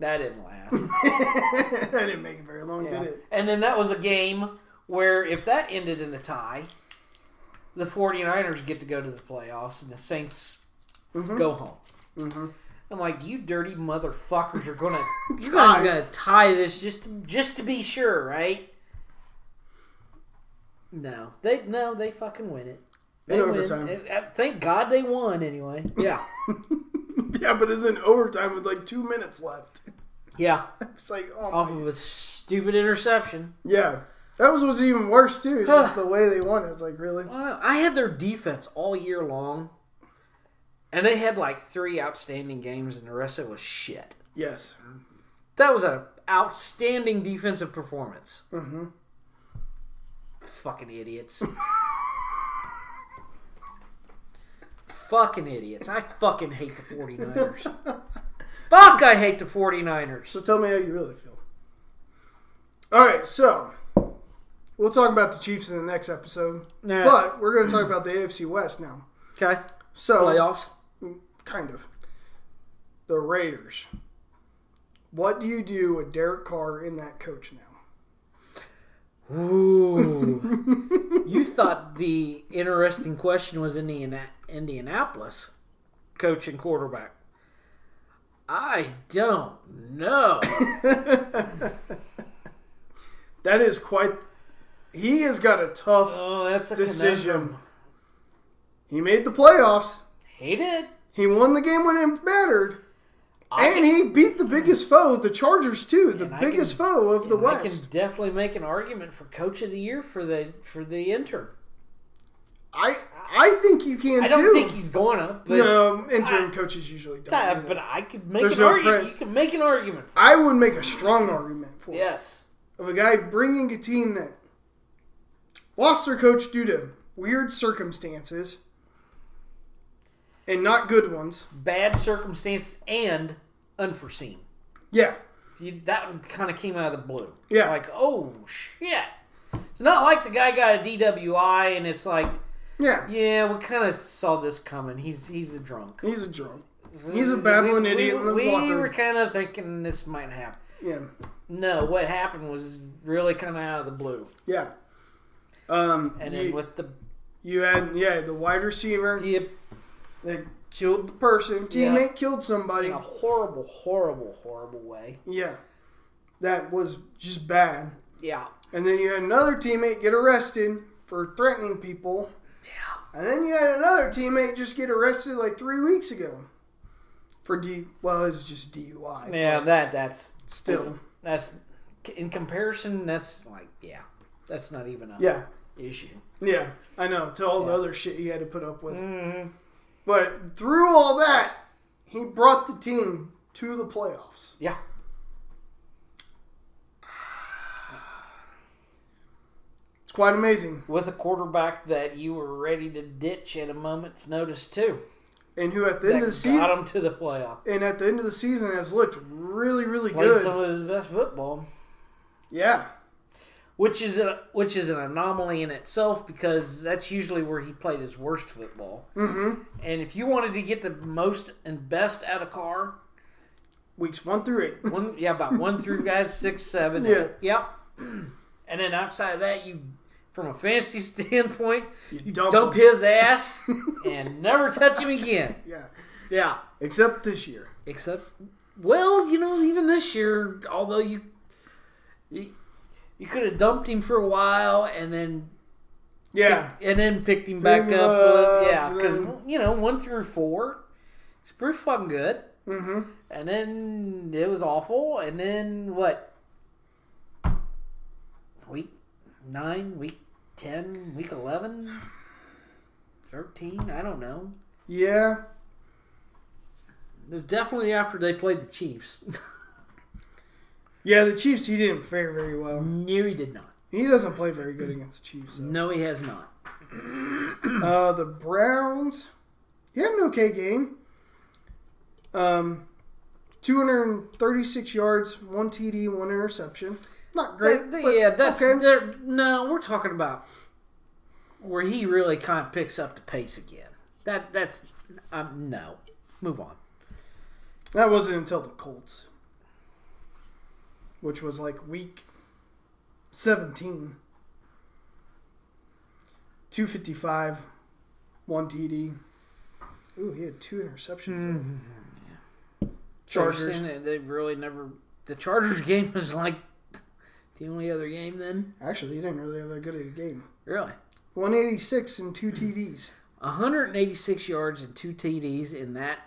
That didn't last. That didn't make it very long, did it? And then that was a game where if that ended in a tie, the 49ers get to go to the playoffs and the Saints go home. Mm-hmm. I'm like, you dirty motherfuckers are going to... You're not going to tie this just to be sure, right? No, they fucking win it. They win. Overtime. Thank God they won anyway. Yeah. Yeah, but it's in overtime with like 2 minutes left. Yeah. It's like, oh my... Off of a stupid interception. Yeah. That was even worse, too. It's just the way they won. It's like, really? I had their defense all year long, and they had like 3 outstanding games, and the rest of it was shit. Yes. That was an outstanding defensive performance. Mm-hmm. Fucking idiots. Fucking idiots. I fucking hate the 49ers. Fuck, I hate the 49ers. So tell me how you really feel. All right, so... We'll talk about the Chiefs in the next episode, but we're going to talk about the AFC West now. Okay. So playoffs? Kind of. The Raiders. What do you do with Derek Carr in that coach now? Ooh. You thought the interesting question was in Indianapolis, coach and quarterback. I don't know. That is quite... He has got a tough decision. Conundrum. He made the playoffs. He did. He won the game when it mattered. He beat the biggest foe, the Chargers, too. The biggest foe of the West. I can definitely make an argument for Coach of the Year for the interim. I think you can, too. I don't think he's going to. No, interim coaches usually don't. But I could make an argument. You can make an argument for I would make a strong argument for it. Of a guy bringing a team that lost their coach due to weird circumstances and not good ones. Bad circumstances and unforeseen. Yeah. That one kind of came out of the blue. Yeah. Like, oh, shit. It's not like the guy got a DWI and it's like, yeah, we kind of saw this coming. He's a drunk. He's a babbling idiot in the locker room. We were kind of thinking this might happen. Yeah. No, what happened was really kind of out of the blue. Yeah. And then with the... You had, yeah, the wide receiver. Yep. They killed the person. Teammate killed somebody. In a horrible, horrible, horrible way. Yeah. That was just bad. Yeah. And then you had another teammate get arrested for threatening people. Yeah. And then you had another teammate just get arrested like 3 weeks ago. For it's just DUI. Yeah, that's... Still. That's... In comparison, that's like, yeah. That's not even a... Yeah. Issue. Yeah, I know. To all the other shit he had to put up with. Mm-hmm. But through all that, he brought the team to the playoffs. Yeah. It's quite amazing. With a quarterback that you were ready to ditch at a moment's notice, too. And who at the end of the season... got him to the playoffs. And at the end of the season has looked really, really good. Played some of his best football. Yeah. Which is an anomaly in itself because that's usually where he played his worst football. Mm-hmm. And if you wanted to get the most and best out of Carr, weeks 1 through 8, about 1 through 6, 7, yeah, 8. Yep. And then outside of that, you, from a fantasy standpoint, you dump his ass and never touch him again. Yeah, yeah. Except this year. Even this year, although you could have dumped him for a while and then picked him back up. Because, 1 through 4, it's pretty fucking good. Mm-hmm. And then it was awful. And then what? Week 9, week 10, week 11, 13, I don't know. Yeah. It was definitely after they played the Chiefs. Yeah, the Chiefs, he didn't fare very well. No, he did not. He doesn't play very good against the Chiefs. So. No, he has not. The Browns, he had an okay game. 236 yards, 1 TD, 1 interception. Not great. That's okay. No, we're talking about where he really kind of picks up the pace again. No. Move on. That wasn't until the Colts. Which was like week 17. 255, 1 TD. Ooh, he had 2 interceptions. Mm-hmm. Yeah. Chargers. They really never. The Chargers game was like the only other game then. Actually, he didn't really have that good of a game. Really? 186 and 2 TDs. 186 yards and 2 TDs in that.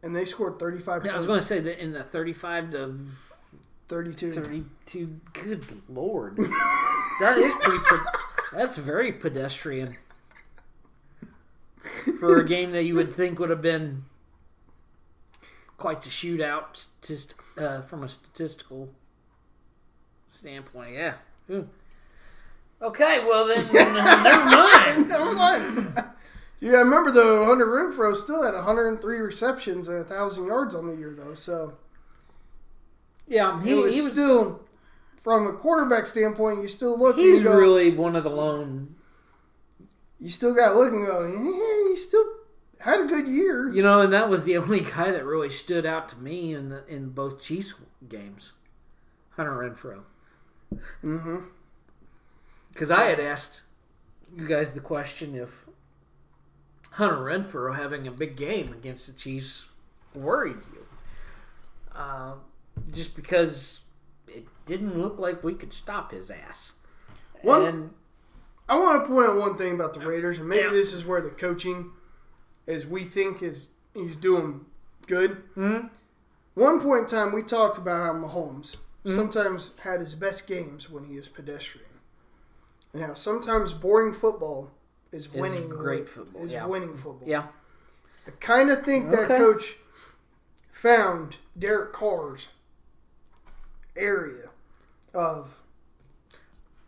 And they scored 35 points. I was going to say that in the 35 to... 32. Good Lord. That is that's very pedestrian. For a game that you would think would have been quite the shootout from a statistical standpoint. Yeah. Ooh. Okay, well then, never mind. Yeah, I remember though, Hunter Renfrow still had 103 receptions and 1,000 yards on the year though, so... Yeah, he was still, from a quarterback standpoint, you still look. He's and go, really one of the lone. You still got looking going. Yeah, he still had a good year, And that was the only guy that really stood out to me in both Chiefs games, Hunter Renfrow. Mm-hmm. Because I had asked you guys the question if Hunter Renfrow having a big game against the Chiefs worried you. Just because it didn't look like we could stop his ass. I want to point out one thing about the Raiders, and maybe this is where the coaching, as we think, he's doing good. Mm-hmm. One point in time, we talked about how Mahomes sometimes had his best games when he is pedestrian. Now, sometimes boring football is winning. Great football. Is winning football. Yeah. I kind of think that coach found Derek Carr's area of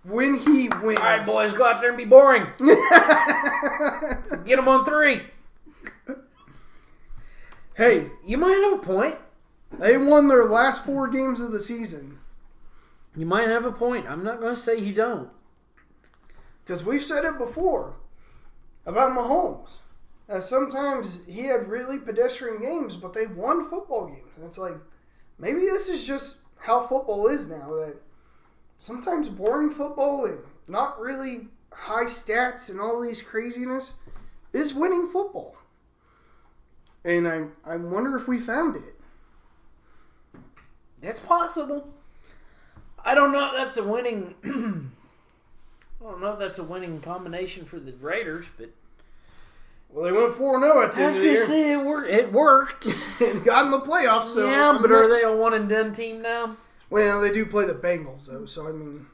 when he wins. All right, boys, go out there and be boring. Get him on 3. Hey. You might have a point. They won their last 4 games of the season. You might have a point. I'm not going to say you don't. Because we've said it before about Mahomes. Sometimes he had really pedestrian games, but they won football games. And it's like, maybe this is just how football is now, that sometimes boring football and not really high stats and all these craziness is winning football. And I wonder if we found it. It's possible. I don't know if that's a winning I don't know if that's a winning combination for the Raiders, but well, they went 4-0 at the end of the year. I was going to say, it worked. It got in the playoffs, so... Yeah, but are they a 1-and-done team now? Well, they do play the Bengals, though, so I mean...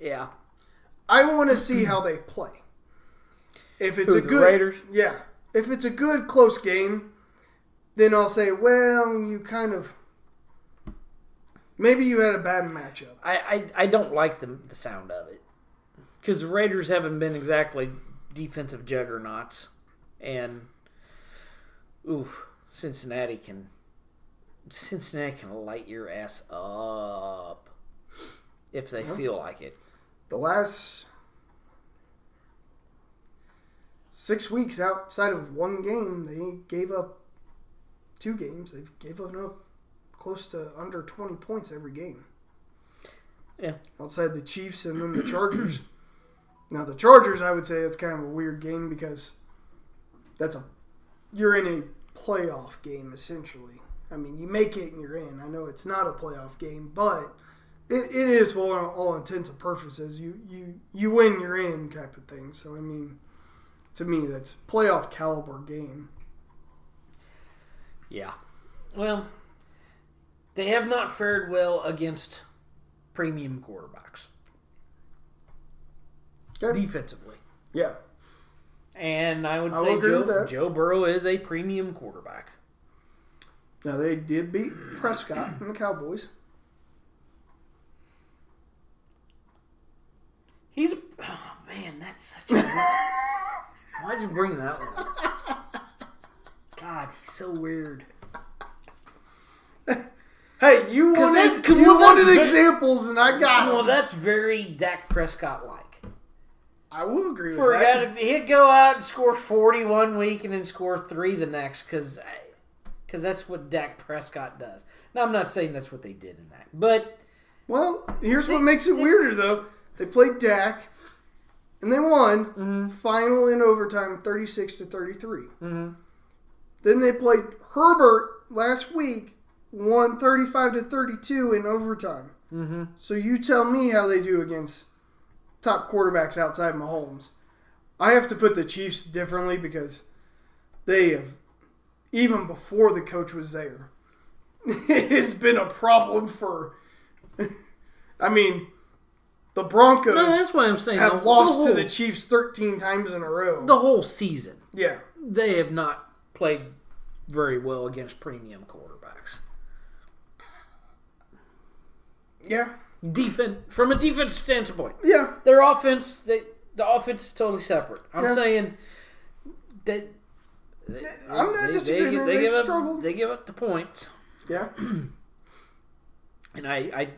Yeah. I want to see how they play. If it's the Raiders? Yeah. If it's a good, close game, then I'll say, well, you kind of... Maybe you had a bad matchup. I don't like the sound of it. Because the Raiders haven't been exactly... defensive juggernauts, and Cincinnati can light your ass up if they feel like it. The last 6 weeks, outside of one game, they gave up two games. They gave up close to under 20 points every game. Yeah, outside the Chiefs and then the Chargers. Now, the Chargers, I would say it's kind of a weird game because you're in a playoff game, essentially. I mean, you make it and you're in. I know it's not a playoff game, but it is for all intents and purposes. You win, you're in type of thing. So, I mean, to me, that's a playoff caliber game. Yeah. Well, they have not fared well against premium quarterbacks. Okay. Defensively. Yeah. And I would say Joe Burrow is a premium quarterback. Now, they did beat Prescott and the Cowboys. Oh, man, that's such a... Why'd you bring that one up? God, he's so weird. Hey, you wanted examples, and I got them. Well, that's very Dak Prescott-like. I will agree with that. He'd go out and score 40 1 week and then score 3 the next because that's what Dak Prescott does. Now, I'm not saying that's what they did in that. But, well, what makes it weirder, though. They played Dak, and they won. Mm-hmm. Final in overtime, 36-33. Mm-hmm. Then they played Herbert last week, won 35-32 in overtime. Mm-hmm. So you tell me how they do against... top quarterbacks outside Mahomes. I have to put the Chiefs differently because they have, even before the coach was there, it's been a problem for, I mean, the Broncos that's what I'm saying. Have lost to the Chiefs 13 times in a row. The whole season. Yeah. They have not played very well against premium quarterbacks. Yeah. From a defense standpoint, yeah, their offense, the offense is totally separate. I'm saying that I'm not disagreeing. They give up the points. Yeah, and I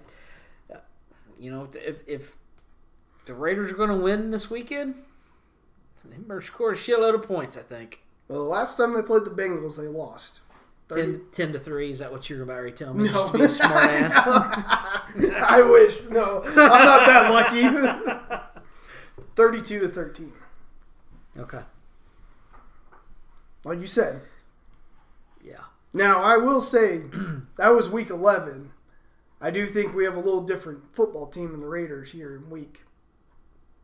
if the Raiders are going to win this weekend, they better score a shitload of points. I think. Well, the last time they played the Bengals, they lost. 10-3, is that what you're about to tell me? No. Just be a smart ass. I wish. No, I'm not that lucky. 32-13. Okay. Like you said. Yeah. Now, I will say, that was week 11. I do think we have a little different football team in the Raiders here in week.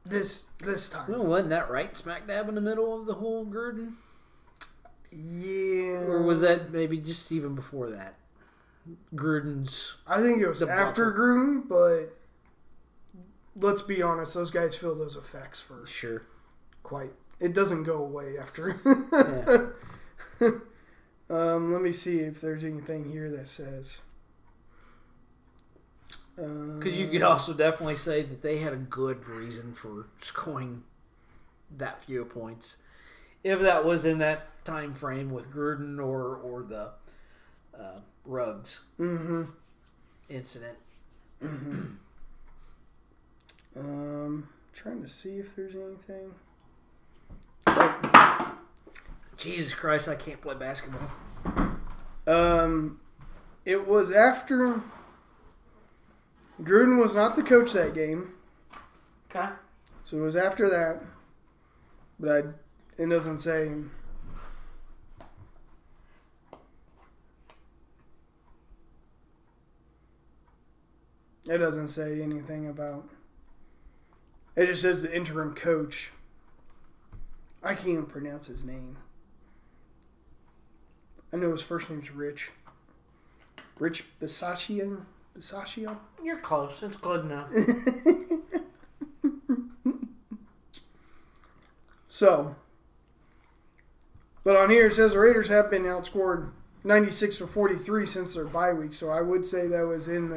This time. Well, wasn't that right smack dab in the middle of the whole Gurdon? Yeah. Or was that maybe just even before that? Gruden's... I think it was after Gruden, but let's be honest, those guys feel those effects for sure. Quite. It doesn't go away after. Yeah. Let me see if there's anything here that says... Because you could also definitely say that they had a good reason for scoring that few points. If that was in that time frame with Gruden or the Ruggs mm-hmm. incident. Mm-hmm. Trying to see if there's anything. Jesus Christ, I can't play basketball. It was after Gruden was not the coach that game. Okay. So it was after that. But it doesn't say. It doesn't say anything about. It just says the interim coach. I can't even pronounce his name. I know his first name's Rich. Rich Bisaccia? Bisaccia? You're close. It's good enough. So, but on here it says the Raiders have been outscored 96-43 since their bye week. So I would say that was in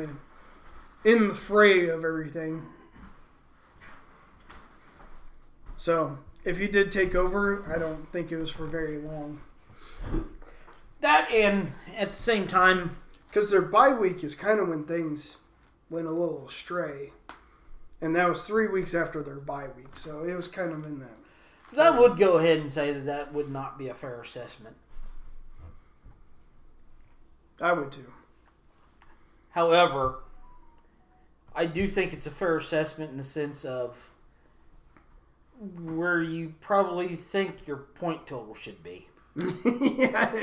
the fray of everything. So if he did take over, I don't think it was for very long. That and at the same time, because their bye week is kind of when things went a little astray, and that was 3 weeks after their bye week, so it was kind of in that. Because I would go ahead and say that would not be a fair assessment. I would too. However, I do think it's a fair assessment in the sense of where you probably think your point total should be. yeah,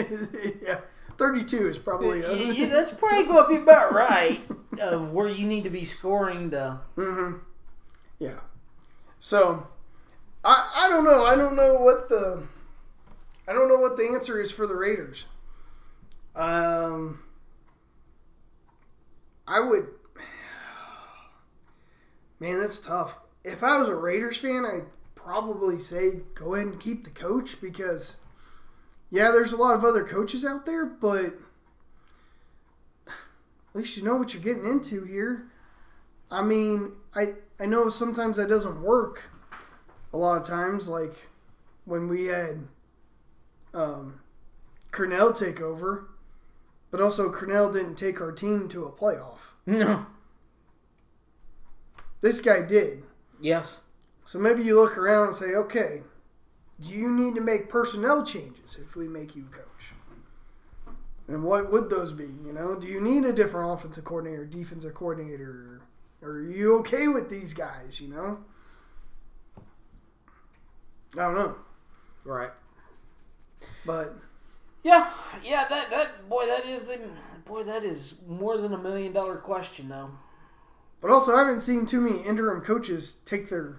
32 is probably that's probably going to be about right of where you need to be scoring to. Mm-hmm. Yeah. So I don't know. I don't know what the answer is for the Raiders. Man, that's tough. If I was a Raiders fan, I'd probably say go ahead and keep the coach because. Yeah, there's a lot of other coaches out there, but at least you know what you're getting into here. I mean, I know sometimes that doesn't work a lot of times, like when we had Cornell take over, but also Cornell didn't take our team to a playoff. No. This guy did. Yes. So maybe you look around and say, okay, do you need to make personnel changes if we make you coach? And what would those be? You know, do you need a different offensive coordinator, defensive coordinator? Or are you okay with these guys, you know? I don't know. Right. But yeah, that is more than $1 million question though. But also I haven't seen too many interim coaches take their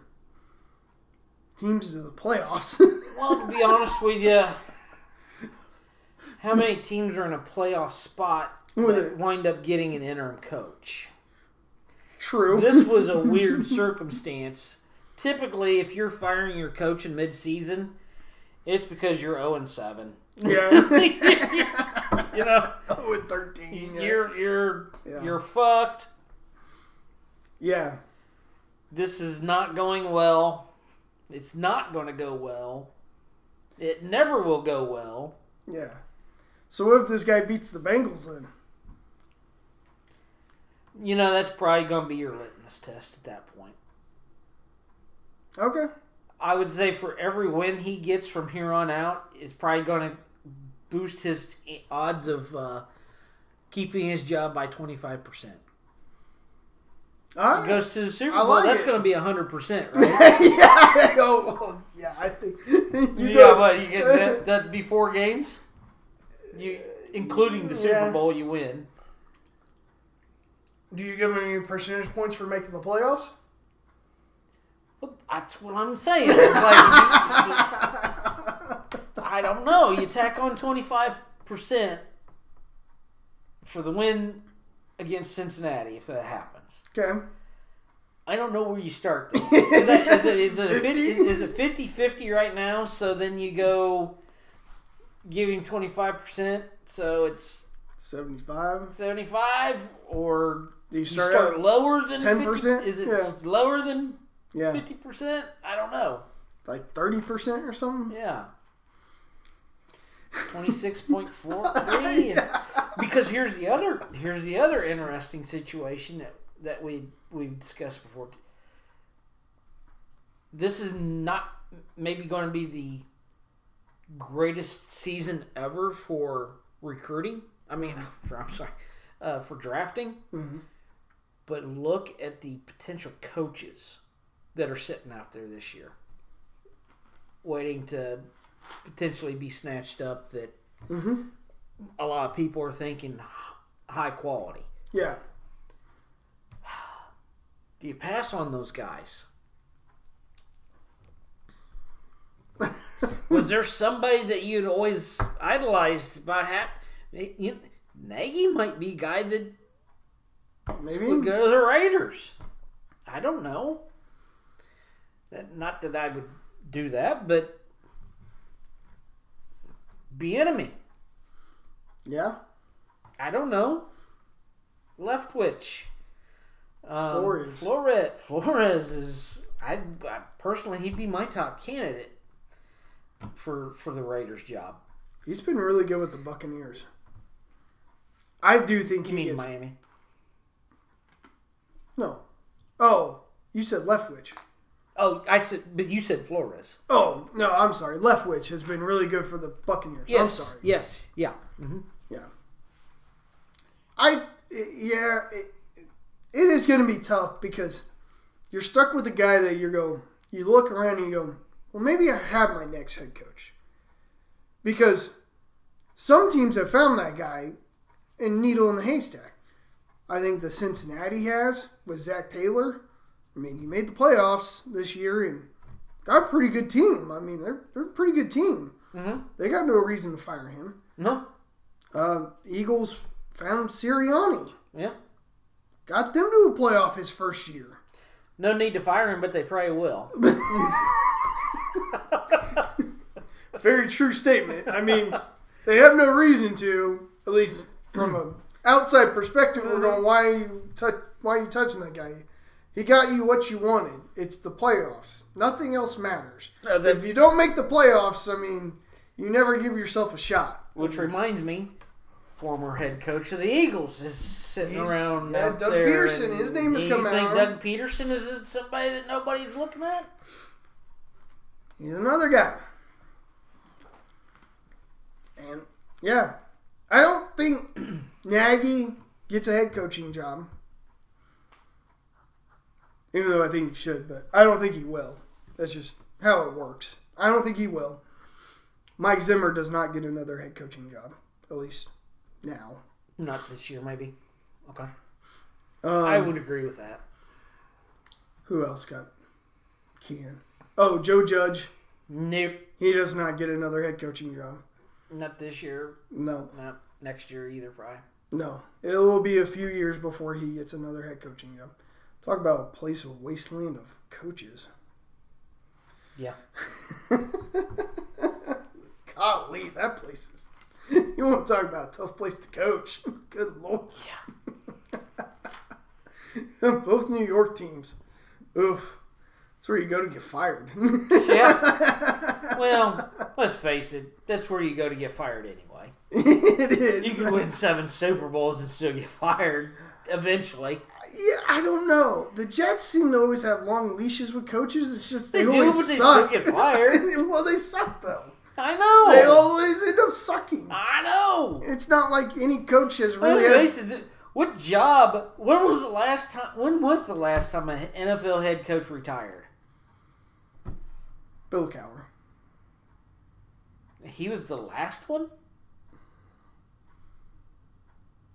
teams to the playoffs. Well, to be honest with you, how many teams are in a playoff spot that wind up getting an interim coach? True. This was a weird circumstance. Typically, if you're firing your coach in midseason, it's because you're 0-7. Yeah. You know, 0-13. You're fucked. Yeah. This is not going well. It's not going to go well. It never will go well. Yeah. So what if this guy beats the Bengals then? You know, that's probably going to be your litmus test at that point. Okay. I would say for every win he gets from here on out, it's probably going to boost his odds of keeping his job by 25%. Right. Goes to the Super Bowl. Like that's going to be 100%, right? Yeah. Oh, yeah. I think. You get that be 4 games, you including the Super Bowl, you win. Do you give them any percentage points for making the playoffs? Well, that's what I'm saying. Like, I don't know. You tack on 25% for the win against Cincinnati if that happens. Okay. I don't know where you start. Though. Is it 50-50 right now? So then you go give him 25%. So it's 75. 75, or do you start lower than 10%? Is it lower than 50%? I don't know. Like 30% or something. Yeah. 26.43. Yeah. Because here's the other interesting situation that we've discussed before. This is not maybe going to be the greatest season ever for recruiting. I mean, I'm sorry, for drafting. Mm-hmm. But look at the potential coaches that are sitting out there this year waiting to potentially be snatched up that mm-hmm. a lot of people are thinking high quality. Yeah. Do you pass on those guys? Was there somebody that you'd always idolized about Nagy might be a guy that maybe would go to the Raiders. I don't know. Not that I would do that, but Bieniemy. Yeah. I don't know. Leftwich. Flores is... I personally, he'd be my top candidate for the Raiders job. He's been really good with the Buccaneers. I do think he is. Miami? No. Oh, you said Leftwich. Oh, but you said Flores. Oh, no, I'm sorry. Leftwich has been really good for the Buccaneers. Yes, I'm sorry. Yes, yeah. Mm-hmm. Yeah. It is going to be tough because you're stuck with a guy that you look around and you go, well, maybe I have my next head coach. Because some teams have found that guy and needle in the haystack. I think the Cincinnati has with Zach Taylor. I mean, he made the playoffs this year and got a pretty good team. I mean, they're a pretty good team. Mm-hmm. They got no reason to fire him. No. Eagles found Sirianni. Yeah. Got them to a playoff his first year. No need to fire him, but they probably will. Very true statement. I mean, they have no reason to, at least from an outside perspective. We're going, why are you touching that guy? He got you what you wanted. It's the playoffs. Nothing else matters. If you don't make the playoffs, I mean, you never give yourself a shot. Which reminds me. Former head coach of the Eagles is sitting around out Doug there. Peterson, his name has come out. Do you think Doug Peterson is somebody that nobody's looking at? He's another guy. And, yeah. I don't think Nagy gets a head coaching job. Even though I think he should, but I don't think he will. That's just how it works. I don't think he will. Mike Zimmer does not get another head coaching job, at least now. Not this year, maybe. Okay. I would agree with that. Who else got Kean? Oh, Joe Judge. Nope. He does not get another head coaching job. Not this year. No. Not next year either, probably. No. It will be a few years before he gets another head coaching job. Talk about a place of wasteland of coaches. Yeah. Golly, that place is... You want to talk about a tough place to coach. Good Lord. Yeah. Both New York teams. Oof. That's where you go to get fired. Yeah. Well, let's face it. That's where you go to get fired anyway. It is. You can win 7 Super Bowls and still get fired eventually. Yeah, I don't know. The Jets seem to always have long leashes with coaches. It's just they always suck. They still get fired. Well, they suck, though. I know. They always end up sucking. I know. It's not like any coach has really... What job... When was the last time an NFL head coach retired? Bill Cowher. He was the last one?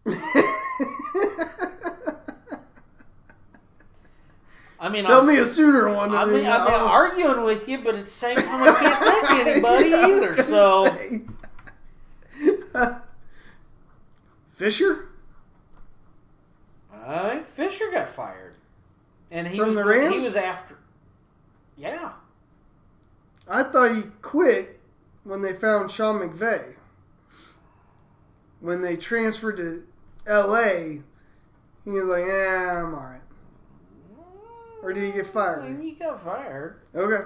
I mean, Tell me a sooner one. I mean, I'm arguing with you, but at the same time, I can't thank anybody either. So, Fisher? I think Fisher got fired, and the Rams. He was after. Yeah, I thought he quit when they found Sean McVay. When they transferred to L.A., he was like, "Yeah, I'm all right." Or did he get fired? He got fired. Okay.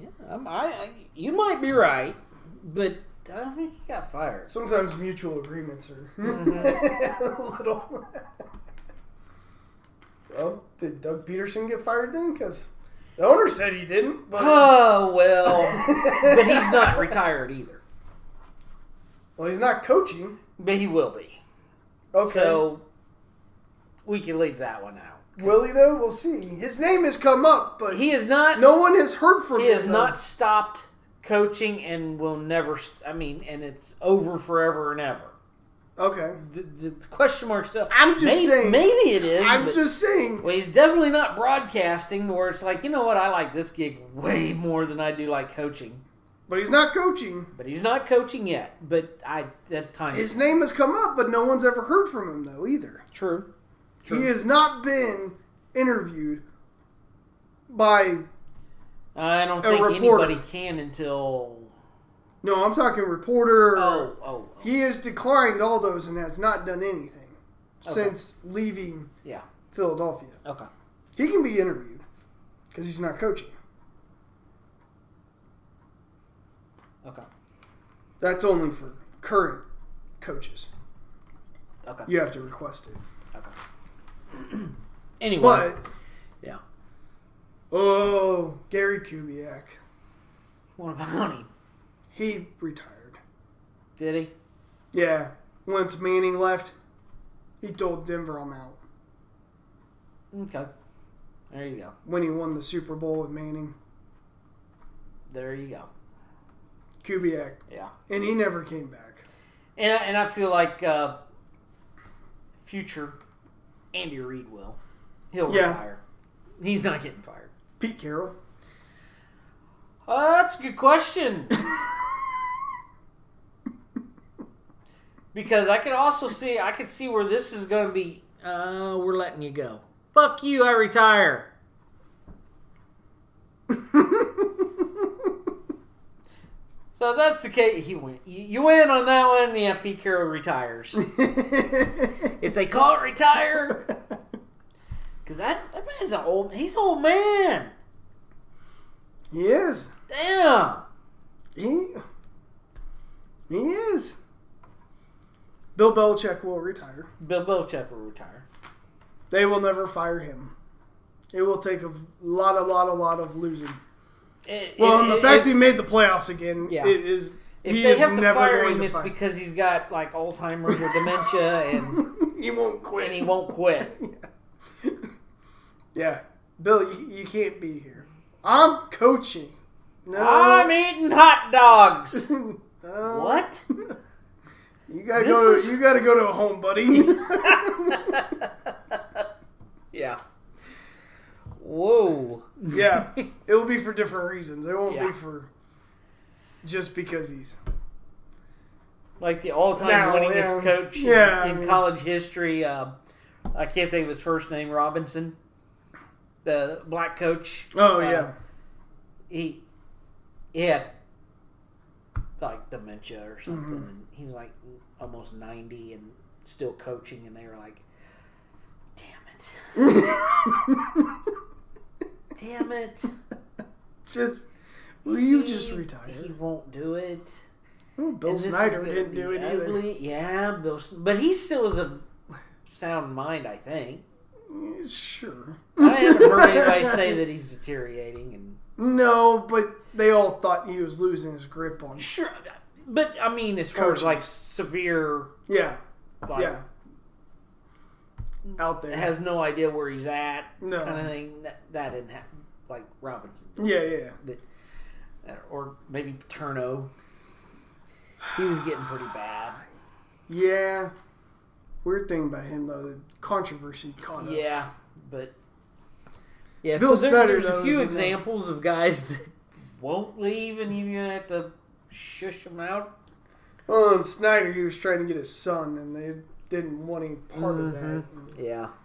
Yeah, you might be right, but I don't think he got fired. Sometimes mutual agreements are a little. Well, did Doug Peterson get fired then? Because the owner said he didn't. But... Oh, well. But he's not retired either. Well, he's not coaching. But he will be. Okay. So we can leave that one out. Will he, though? We'll see. His name has come up, but he is not. No one has heard from him. He has not stopped coaching and will never. I mean, and it's over forever and ever. Okay. The question mark stuff. I'm just saying. Maybe it is. I'm just saying. Well, he's definitely not broadcasting where it's like, you know what, I like this gig way more than I do like coaching. But he's not coaching. But he's not coaching yet. But that time. His name has come up, but no one's ever heard from him, though, either. True. He has not been interviewed by I don't think reporter. Anybody can until... No, I'm talking reporter. Oh. He has declined all those and has not done anything since leaving Philadelphia. Okay. He can be interviewed because he's not coaching. Okay. That's only for current coaches. Okay. You have to request it. Okay. Anyway. But, yeah. Oh, Gary Kubiak. What about him? He retired. Did he? Yeah. Once Manning left, he told Denver, I'm out. Okay. There you go. When he won the Super Bowl with Manning. There you go. Kubiak. Yeah. And he never came back. And I feel like future Andy Reid will. He'll retire. He's not getting fired. Pete Carroll. That's a good question. Because I could see where this is going to be, we're letting you go. Fuck you, I retire. So that's the case. He went. You win on that one, yeah, Pete Carroll retires. If they call it retire. Because that man's he's an old man. He is. Damn. He is. Bill Belichick will retire. Bill Belichick will retire. They will never fire him. It will take a lot of losing. The fact he made the playoffs again, it is. If he they is have to never fire him, it's fire. Because he's got like Alzheimer's or dementia, and he won't quit. And he won't quit. Yeah, Bill, you can't be here. I'm coaching. No, I'm eating hot dogs. What? You gotta go to a home, buddy. Yeah. Whoa. Yeah. It will be for different reasons. It won't be for just because he's like the all-time winningest coach in college history. I can't think of his first name. Robinson, the black coach. Oh yeah. He had like dementia or something. Mm-hmm. And he was like almost 90 and still coaching, and they were like, "Damn it, damn it! Will you just retire? He won't do it." Well, Bill Snyder didn't do it either. Yeah, but he still is a sound mind, I think. Sure. I haven't heard anybody say that he's deteriorating. No, but they all thought he was losing his grip on it. Sure, but I mean, as far as like severe, out there has no idea where he's at, kind of thing. That didn't happen, like Robinson. But or maybe Paterno. He was getting pretty bad. Yeah, weird thing about him though, the controversy caught up. Yeah, but. Yeah, Bill Snyder, there's a few examples of guys that won't leave and you have to shush them out. Well, and Snyder, he was trying to get his son, and they didn't want any part of that. And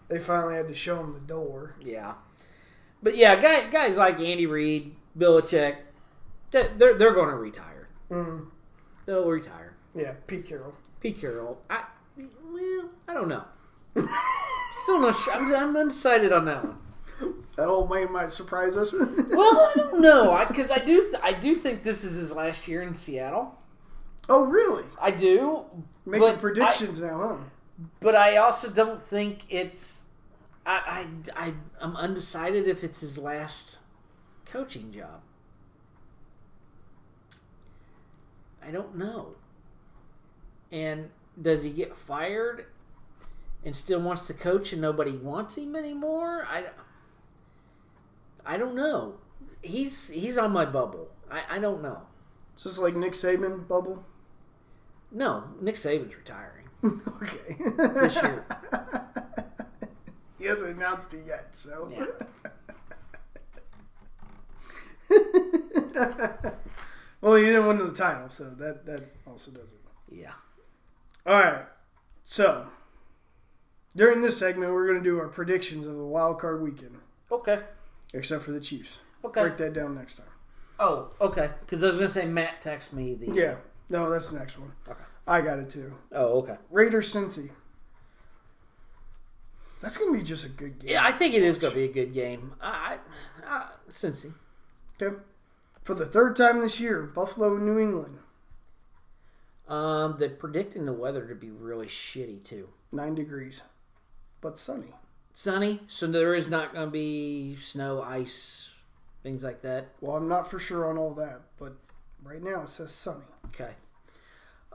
they finally had to show him the door. Yeah. But, guys like Andy Reid, Belichick, they're going to retire. Mm-hmm. They'll retire. Yeah, Pete Carroll. I don't know. Still not sure. I'm undecided on that one. That old man might surprise us. Well, I don't know, because I do think this is his last year in Seattle. Oh, really? I do. Making predictions now, huh? But I also don't think it's. I'm undecided if it's his last coaching job. I don't know. And does he get fired? and still wants to coach and nobody wants him anymore? I don't know. He's on my bubble. I don't know. It's just like Nick Saban bubble? No, Nick Saban's retiring. Okay. This year. He hasn't announced it yet, so. Yeah. Well, he didn't win the title, so that also does it. Yeah. All right. So, during this segment, we're going to do our predictions of the wild card weekend. Okay. Except for the Chiefs. Okay. Break that down next time. Oh, okay. Because I was going to say Matt texted me the... Yeah. No, that's the next one. Okay. I got it, too. Oh, okay. Raiders-Cincy. That's going to be just a good game. Yeah, I think it is going to be a good game. Cincy. Okay. For the third time this year, Buffalo, New England. They're predicting the weather to be really shitty, too. 9 degrees. But sunny. Sunny, so there is not going to be snow, ice, things like that. Well, I'm not for sure on all that, but right now it says sunny. Okay.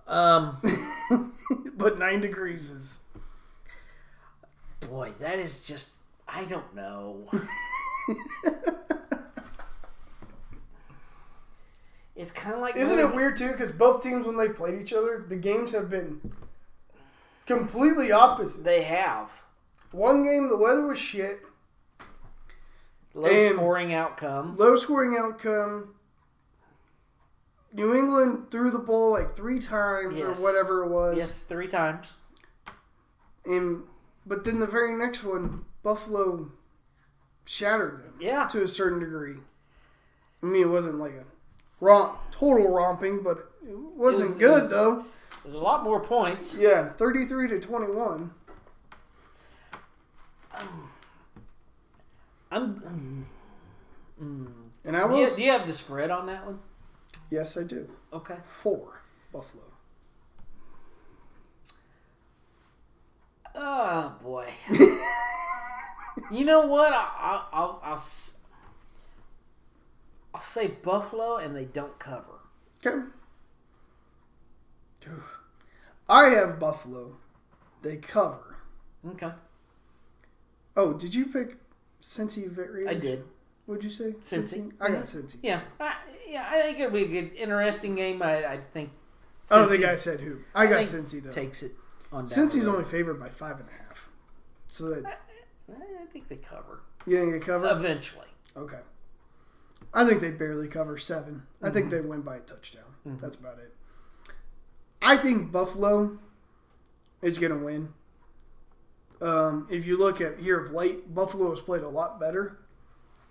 But 9 degrees is... Boy, that is just... I don't know. It's kind of like... Isn't it weird, too? Because both teams, when they've played each other, the games have been completely opposite. They have. One game, the weather was shit. Low scoring outcome. New England threw the ball like 3 times or whatever it was. Yes, 3 times. But then the very next one, Buffalo shattered them to a certain degree. I mean, it wasn't like a total romping, but it wasn't good, though. There's a lot more points. Yeah, 33-21. And I was. Do you have the spread on that one? Yes, I do. Okay. 4, Buffalo. Oh boy. You know what? I'll say Buffalo, and they don't cover. Okay. I have Buffalo. They cover. Okay. Oh, did you pick Cincy Raiders? I did. What'd you say? Cincy. I got Cincy. Yeah. I think it'll be a good, interesting game. I think. Cincy, oh, the guy said who? I got Cincy though. Takes it on down. Cincy's only favored by 5.5, so that. I think they cover. You think they cover eventually? Okay. I think they barely cover 7. Mm-hmm. I think they win by a touchdown. Mm-hmm. That's about it. I think Buffalo is going to win. If you look at here of late, Buffalo has played a lot better.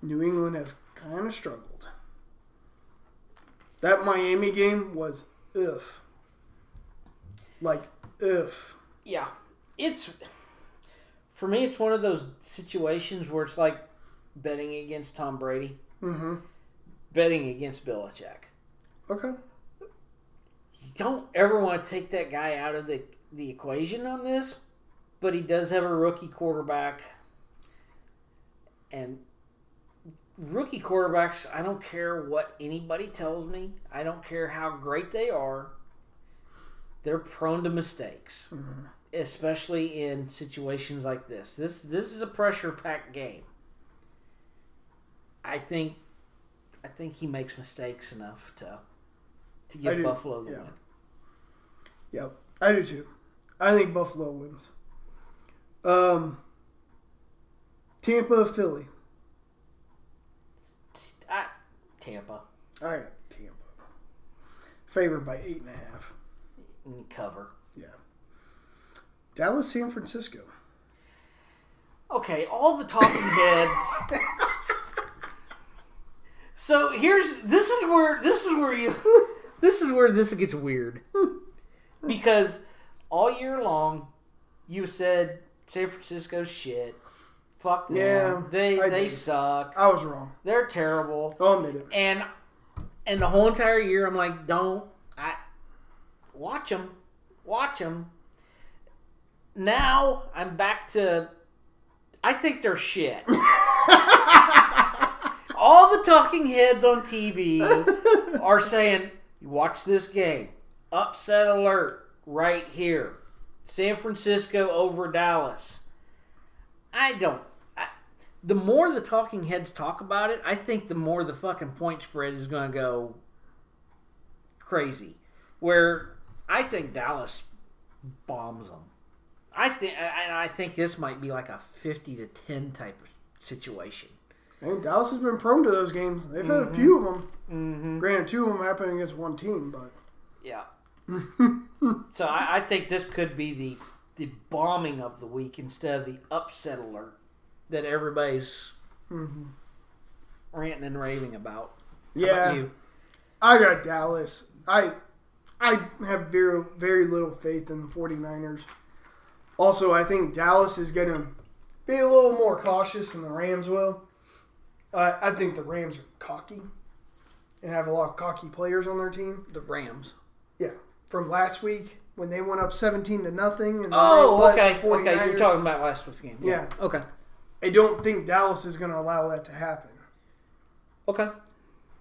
New England has kind of struggled. That Miami game was if. Like, if. Yeah. It's, for me, it's one of those situations where it's like betting against Tom Brady. Mm-hmm. Betting against Belichick. Okay. You don't ever want to take that guy out of the equation on this, but he does have a rookie quarterback. And rookie quarterbacks, I don't care what anybody tells me. I don't care how great they are. They're prone to mistakes, mm-hmm. especially in situations like this. This is a pressure-packed game. I think he makes mistakes enough to give Buffalo the win. Yep, I do too. I think Buffalo wins. Tampa, Philly. Tampa. I got Tampa. Favored by 8.5. Cover. Yeah. Dallas, San Francisco. Okay, all the talking heads. So this is where this gets weird. Because all year long you said San Francisco's shit. Fuck them. Yeah, they suck. I was wrong. They're terrible. I'll admit it. And the whole entire year I'm like, watch them. Now I'm back to I think they're shit. All the talking heads on TV are saying, watch this game. Upset alert right here. San Francisco over Dallas. The more the talking heads talk about it, I think the more the fucking point spread is going to go crazy. Where I think Dallas bombs them. I think this might be like a 50-10 type of situation. And Dallas has been prone to those games. They've had a few of them. Granted, two of them happened against one team, but yeah. So I think this could be the bombing of the week instead of the upset alert that everybody's ranting and raving about. Yeah. How about you? I got Dallas. I have very, very little faith in the 49ers. Also, I think Dallas is going to be a little more cautious than the Rams will. I think the Rams are cocky and have a lot of cocky players on their team. The Rams. Yeah. From last week when they went up 17-0. And okay. You're talking about last week's game. Yeah. Okay. I don't think Dallas is going to allow that to happen. Okay.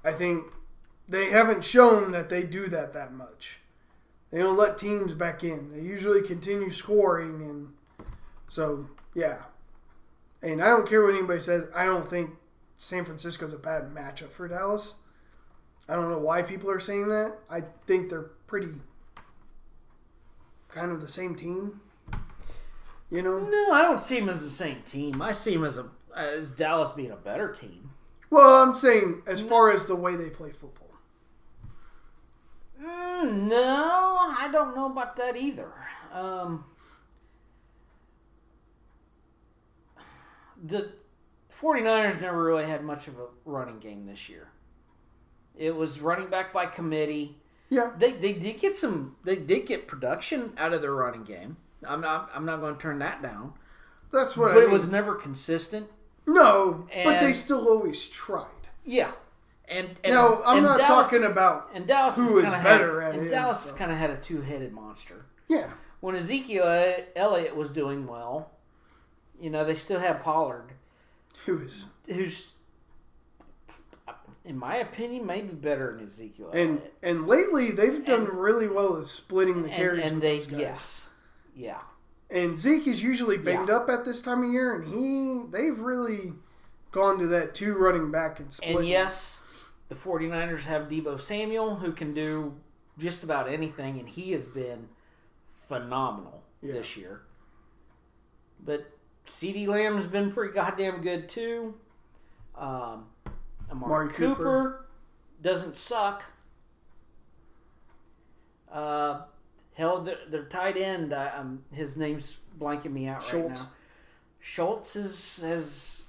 I think they haven't shown that they do that much. They don't let teams back in. They usually continue scoring. And so, yeah. And I don't care what anybody says. I don't think San Francisco's a bad matchup for Dallas. I don't know why people are saying that. I think they're pretty kind of the same team. You know? No, I don't see them as the same team. I see them as Dallas being a better team. Well, I'm saying as far as the way they play football. No, I don't know about that either. The 49ers never really had much of a running game this year. It was running back by committee. Yeah, they did get some. They did get production out of their running game. I'm not going to turn that down. That's what. But I mean, it was never consistent. No, and, but they still always tried. Yeah, and no, I'm and not Dallas, talking about and Dallas who is better had, at and it. And Dallas so. Kind of had a two-headed monster. Yeah. When Ezekiel Elliott was doing well, you know they still had Pollard, who's in my opinion, maybe better than Ezekiel Elliott. And lately, they've done really well at splitting the carries and they, with those guys. Yes. Yeah. And Zeke is usually banged up at this time of year, and they've really gone to that two running back and split. And yes, the 49ers have Deebo Samuel, who can do just about anything, and he has been phenomenal this year. But CeeDee Lamb has been pretty goddamn good, too. Amari Cooper doesn't suck. Hell, their tight end, his name's blanking me out right now. Schultz has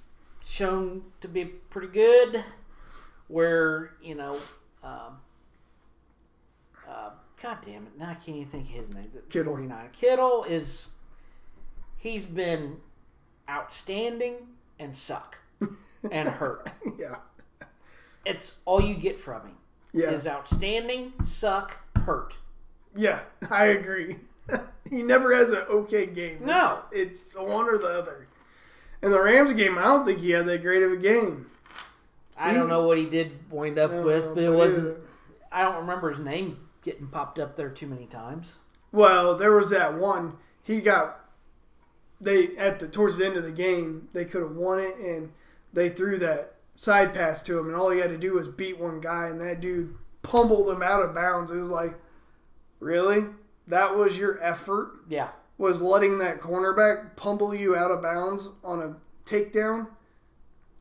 shown to be pretty good. Where, you know, God damn it, now I can't even think of his name. Kittle. 49. Kittle he's been outstanding and suck and hurt. Yeah. It's all you get from him. Yeah. Is outstanding, suck, hurt. Yeah, I agree. He never has an okay game. No. It's one or the other. In the Rams game, I don't think he had that great of a game. I don't know what he did wind up with, but it wasn't... I don't remember his name getting popped up there too many times. Well, there was that one. He got... towards the end of the game, they could have won it, and they threw that side pass to him, and all he had to do was beat one guy, and that dude pummeled him out of bounds. It was like, really? That was your effort? Yeah. Was letting that cornerback pummel you out of bounds on a takedown?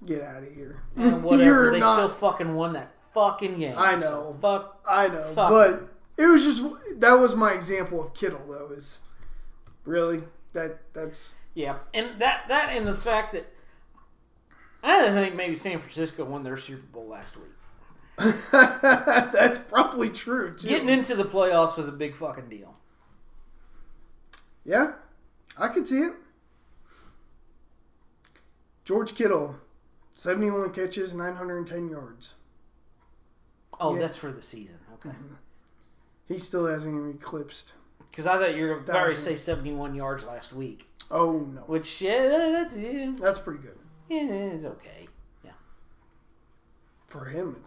Get out of here. And whatever, they still fucking won that fucking game. I know. So fuck. But it was that was my example of Kittle, though, is really? That's... Yeah, and that and the fact that I think maybe San Francisco won their Super Bowl last week. That's probably true, too. Getting into the playoffs was a big fucking deal. Yeah, I could see it. George Kittle, 71 catches, 910 yards. Oh, that's for the season. Okay. He still hasn't even eclipsed. Because I thought you were about to say 71 yards last week. Oh, no. Which, that's pretty good. Yeah, it's okay. Yeah. For him,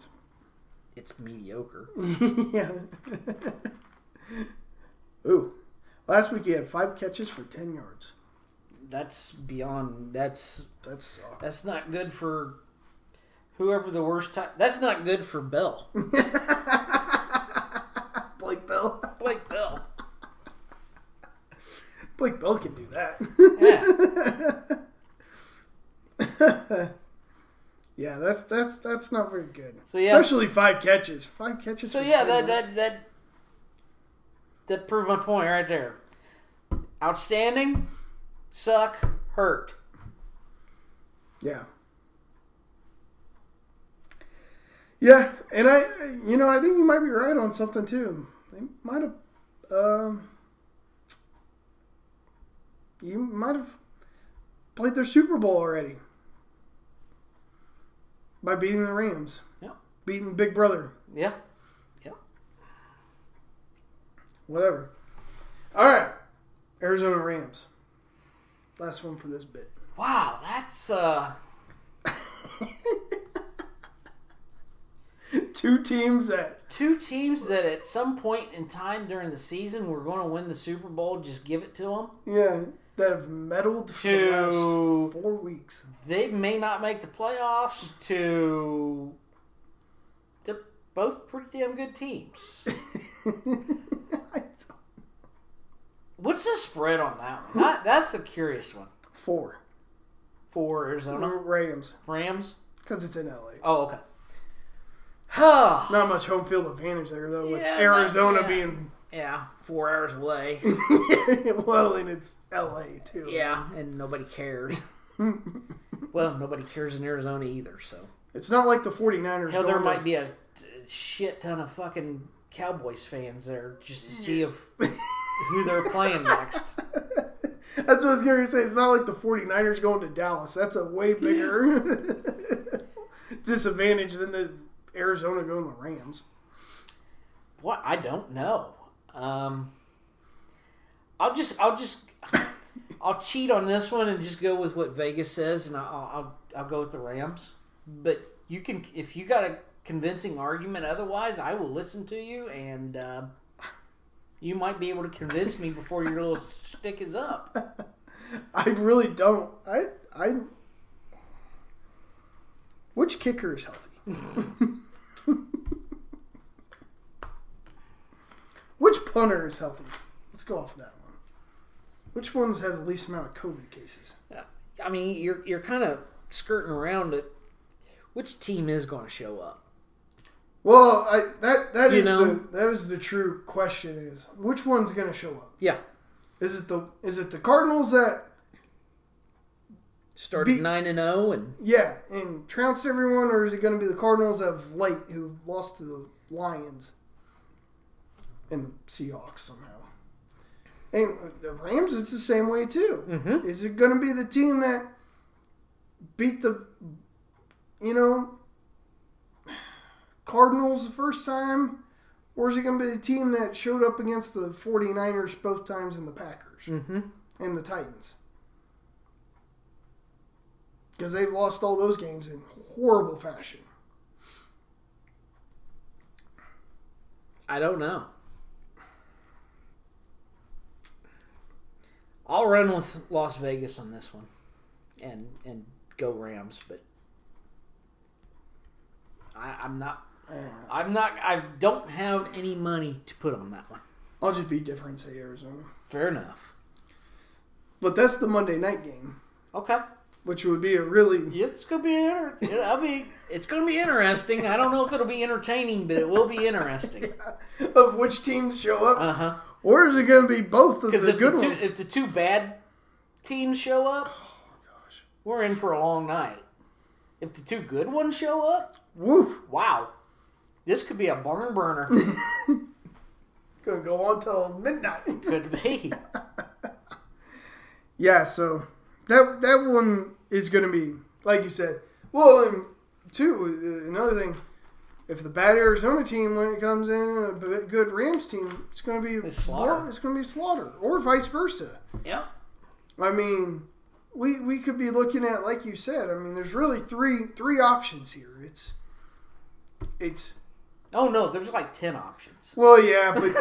it's mediocre. Yeah. Ooh. Last week he had 5 catches for 10 yards. That's beyond. That's not good for whoever the worst time. That's not good for Bell. Blake Bell. Blake Bell. Blake Bell can do that. Yeah. Yeah, that's not very good. So, yeah. Especially 5 catches. 5 catches. So yeah, that proved my point right there. Outstanding. Suck, hurt. Yeah. Yeah, and I think you might be right on something too. You might have played their Super Bowl already by beating the Rams. Yeah. Beating Big Brother. Yeah. Yeah. Whatever. All right, Arizona Rams. Last one for this bit. Wow, that's 2 teams that at some point in time during the season were going to win the Super Bowl. Just give it to them. Yeah, that have meddled for the last 4 weeks. They may not make the playoffs. To they're both pretty damn good teams. What's the spread on that one? That's a curious one. 4. 4 Arizona. Rams. Rams? Because it's in L.A. Oh, okay. Not much home field advantage there, though, with Arizona being... Yeah, 4 hours away. Well, and it's L.A., too. Yeah, and nobody cares. Well, nobody cares in Arizona either, so... It's not like the 49ers. Hell, there might be a shit ton of fucking Cowboys fans there just to see if... who they're playing next. That's what I was going to say. It's not like the 49ers going to Dallas. That's a way bigger disadvantage than the Arizona going to Rams. What? I don't know. I'll cheat on this one and just go with what Vegas says, and I'll go with the Rams. But you can, if you got a convincing argument otherwise, I will listen to you and. You might be able to convince me before your little stick is up. I really don't. I. Which kicker is healthy? Which punter is healthy? Let's go off that one. Which ones have the least amount of COVID cases? I mean, you're kind of skirting around it. Which team is going to show up? Well, that is the true question: is which one's going to show up? Yeah, is it the Cardinals that started 9-0 and trounced everyone, or is it going to be the Cardinals of late who lost to the Lions and the Seahawks somehow? And the Rams, it's the same way too. Mm-hmm. Is it going to be the team that beat the Cardinals the first time, or is it going to be the team that showed up against the 49ers both times and the Packers and the Titans? Because they've lost all those games in horrible fashion. I don't know. I'll run with Las Vegas on this one and go Rams, but I'm not. I don't have any money to put on that one. I'll just be different. Say Arizona. Fair enough. But that's the Monday night game. Okay. Which would be a really. Yeah, it's gonna be. It's gonna be interesting. I don't know if it'll be entertaining, but it will be interesting. Yeah. Of which teams show up? Uh huh. Or is it gonna be both of the good ones? If the two bad teams show up, oh my gosh, we're in for a long night. If the two good ones show up. Woo! Wow. This could be a barn burner. Gonna go on till midnight. Could be. Yeah, so that one is gonna be, like you said. Well, and two, another thing, if the bad Arizona team when it comes in, a good Rams team, it's gonna be slaughter. It's gonna be slaughter, or vice versa. Yeah. I mean, we could be looking at, like you said. I mean, there's really three options here. It's oh no, there's like 10 options. Well, yeah, but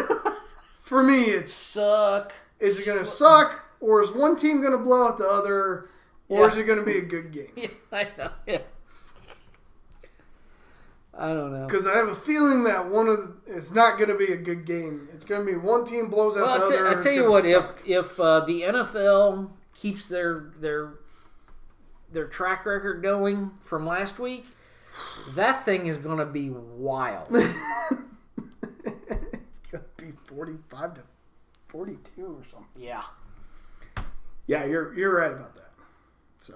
for me, it's suck, Is it going to suck, or is one team going to blow out the other, or is it going to be a good game? Yeah, I know. Yeah. I don't know. Because I have a feeling that it's not going to be a good game. It's going to be one team blows out the other. I tell you what, if the NFL keeps their track record going from last week, that thing is going to be wild. It's going to be 45-42 or something. Yeah. Yeah, you're right about that. So,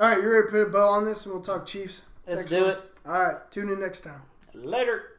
all right, you're ready to put a bow on this, and we'll talk Chiefs. Let's do it. All right, tune in next time. Later.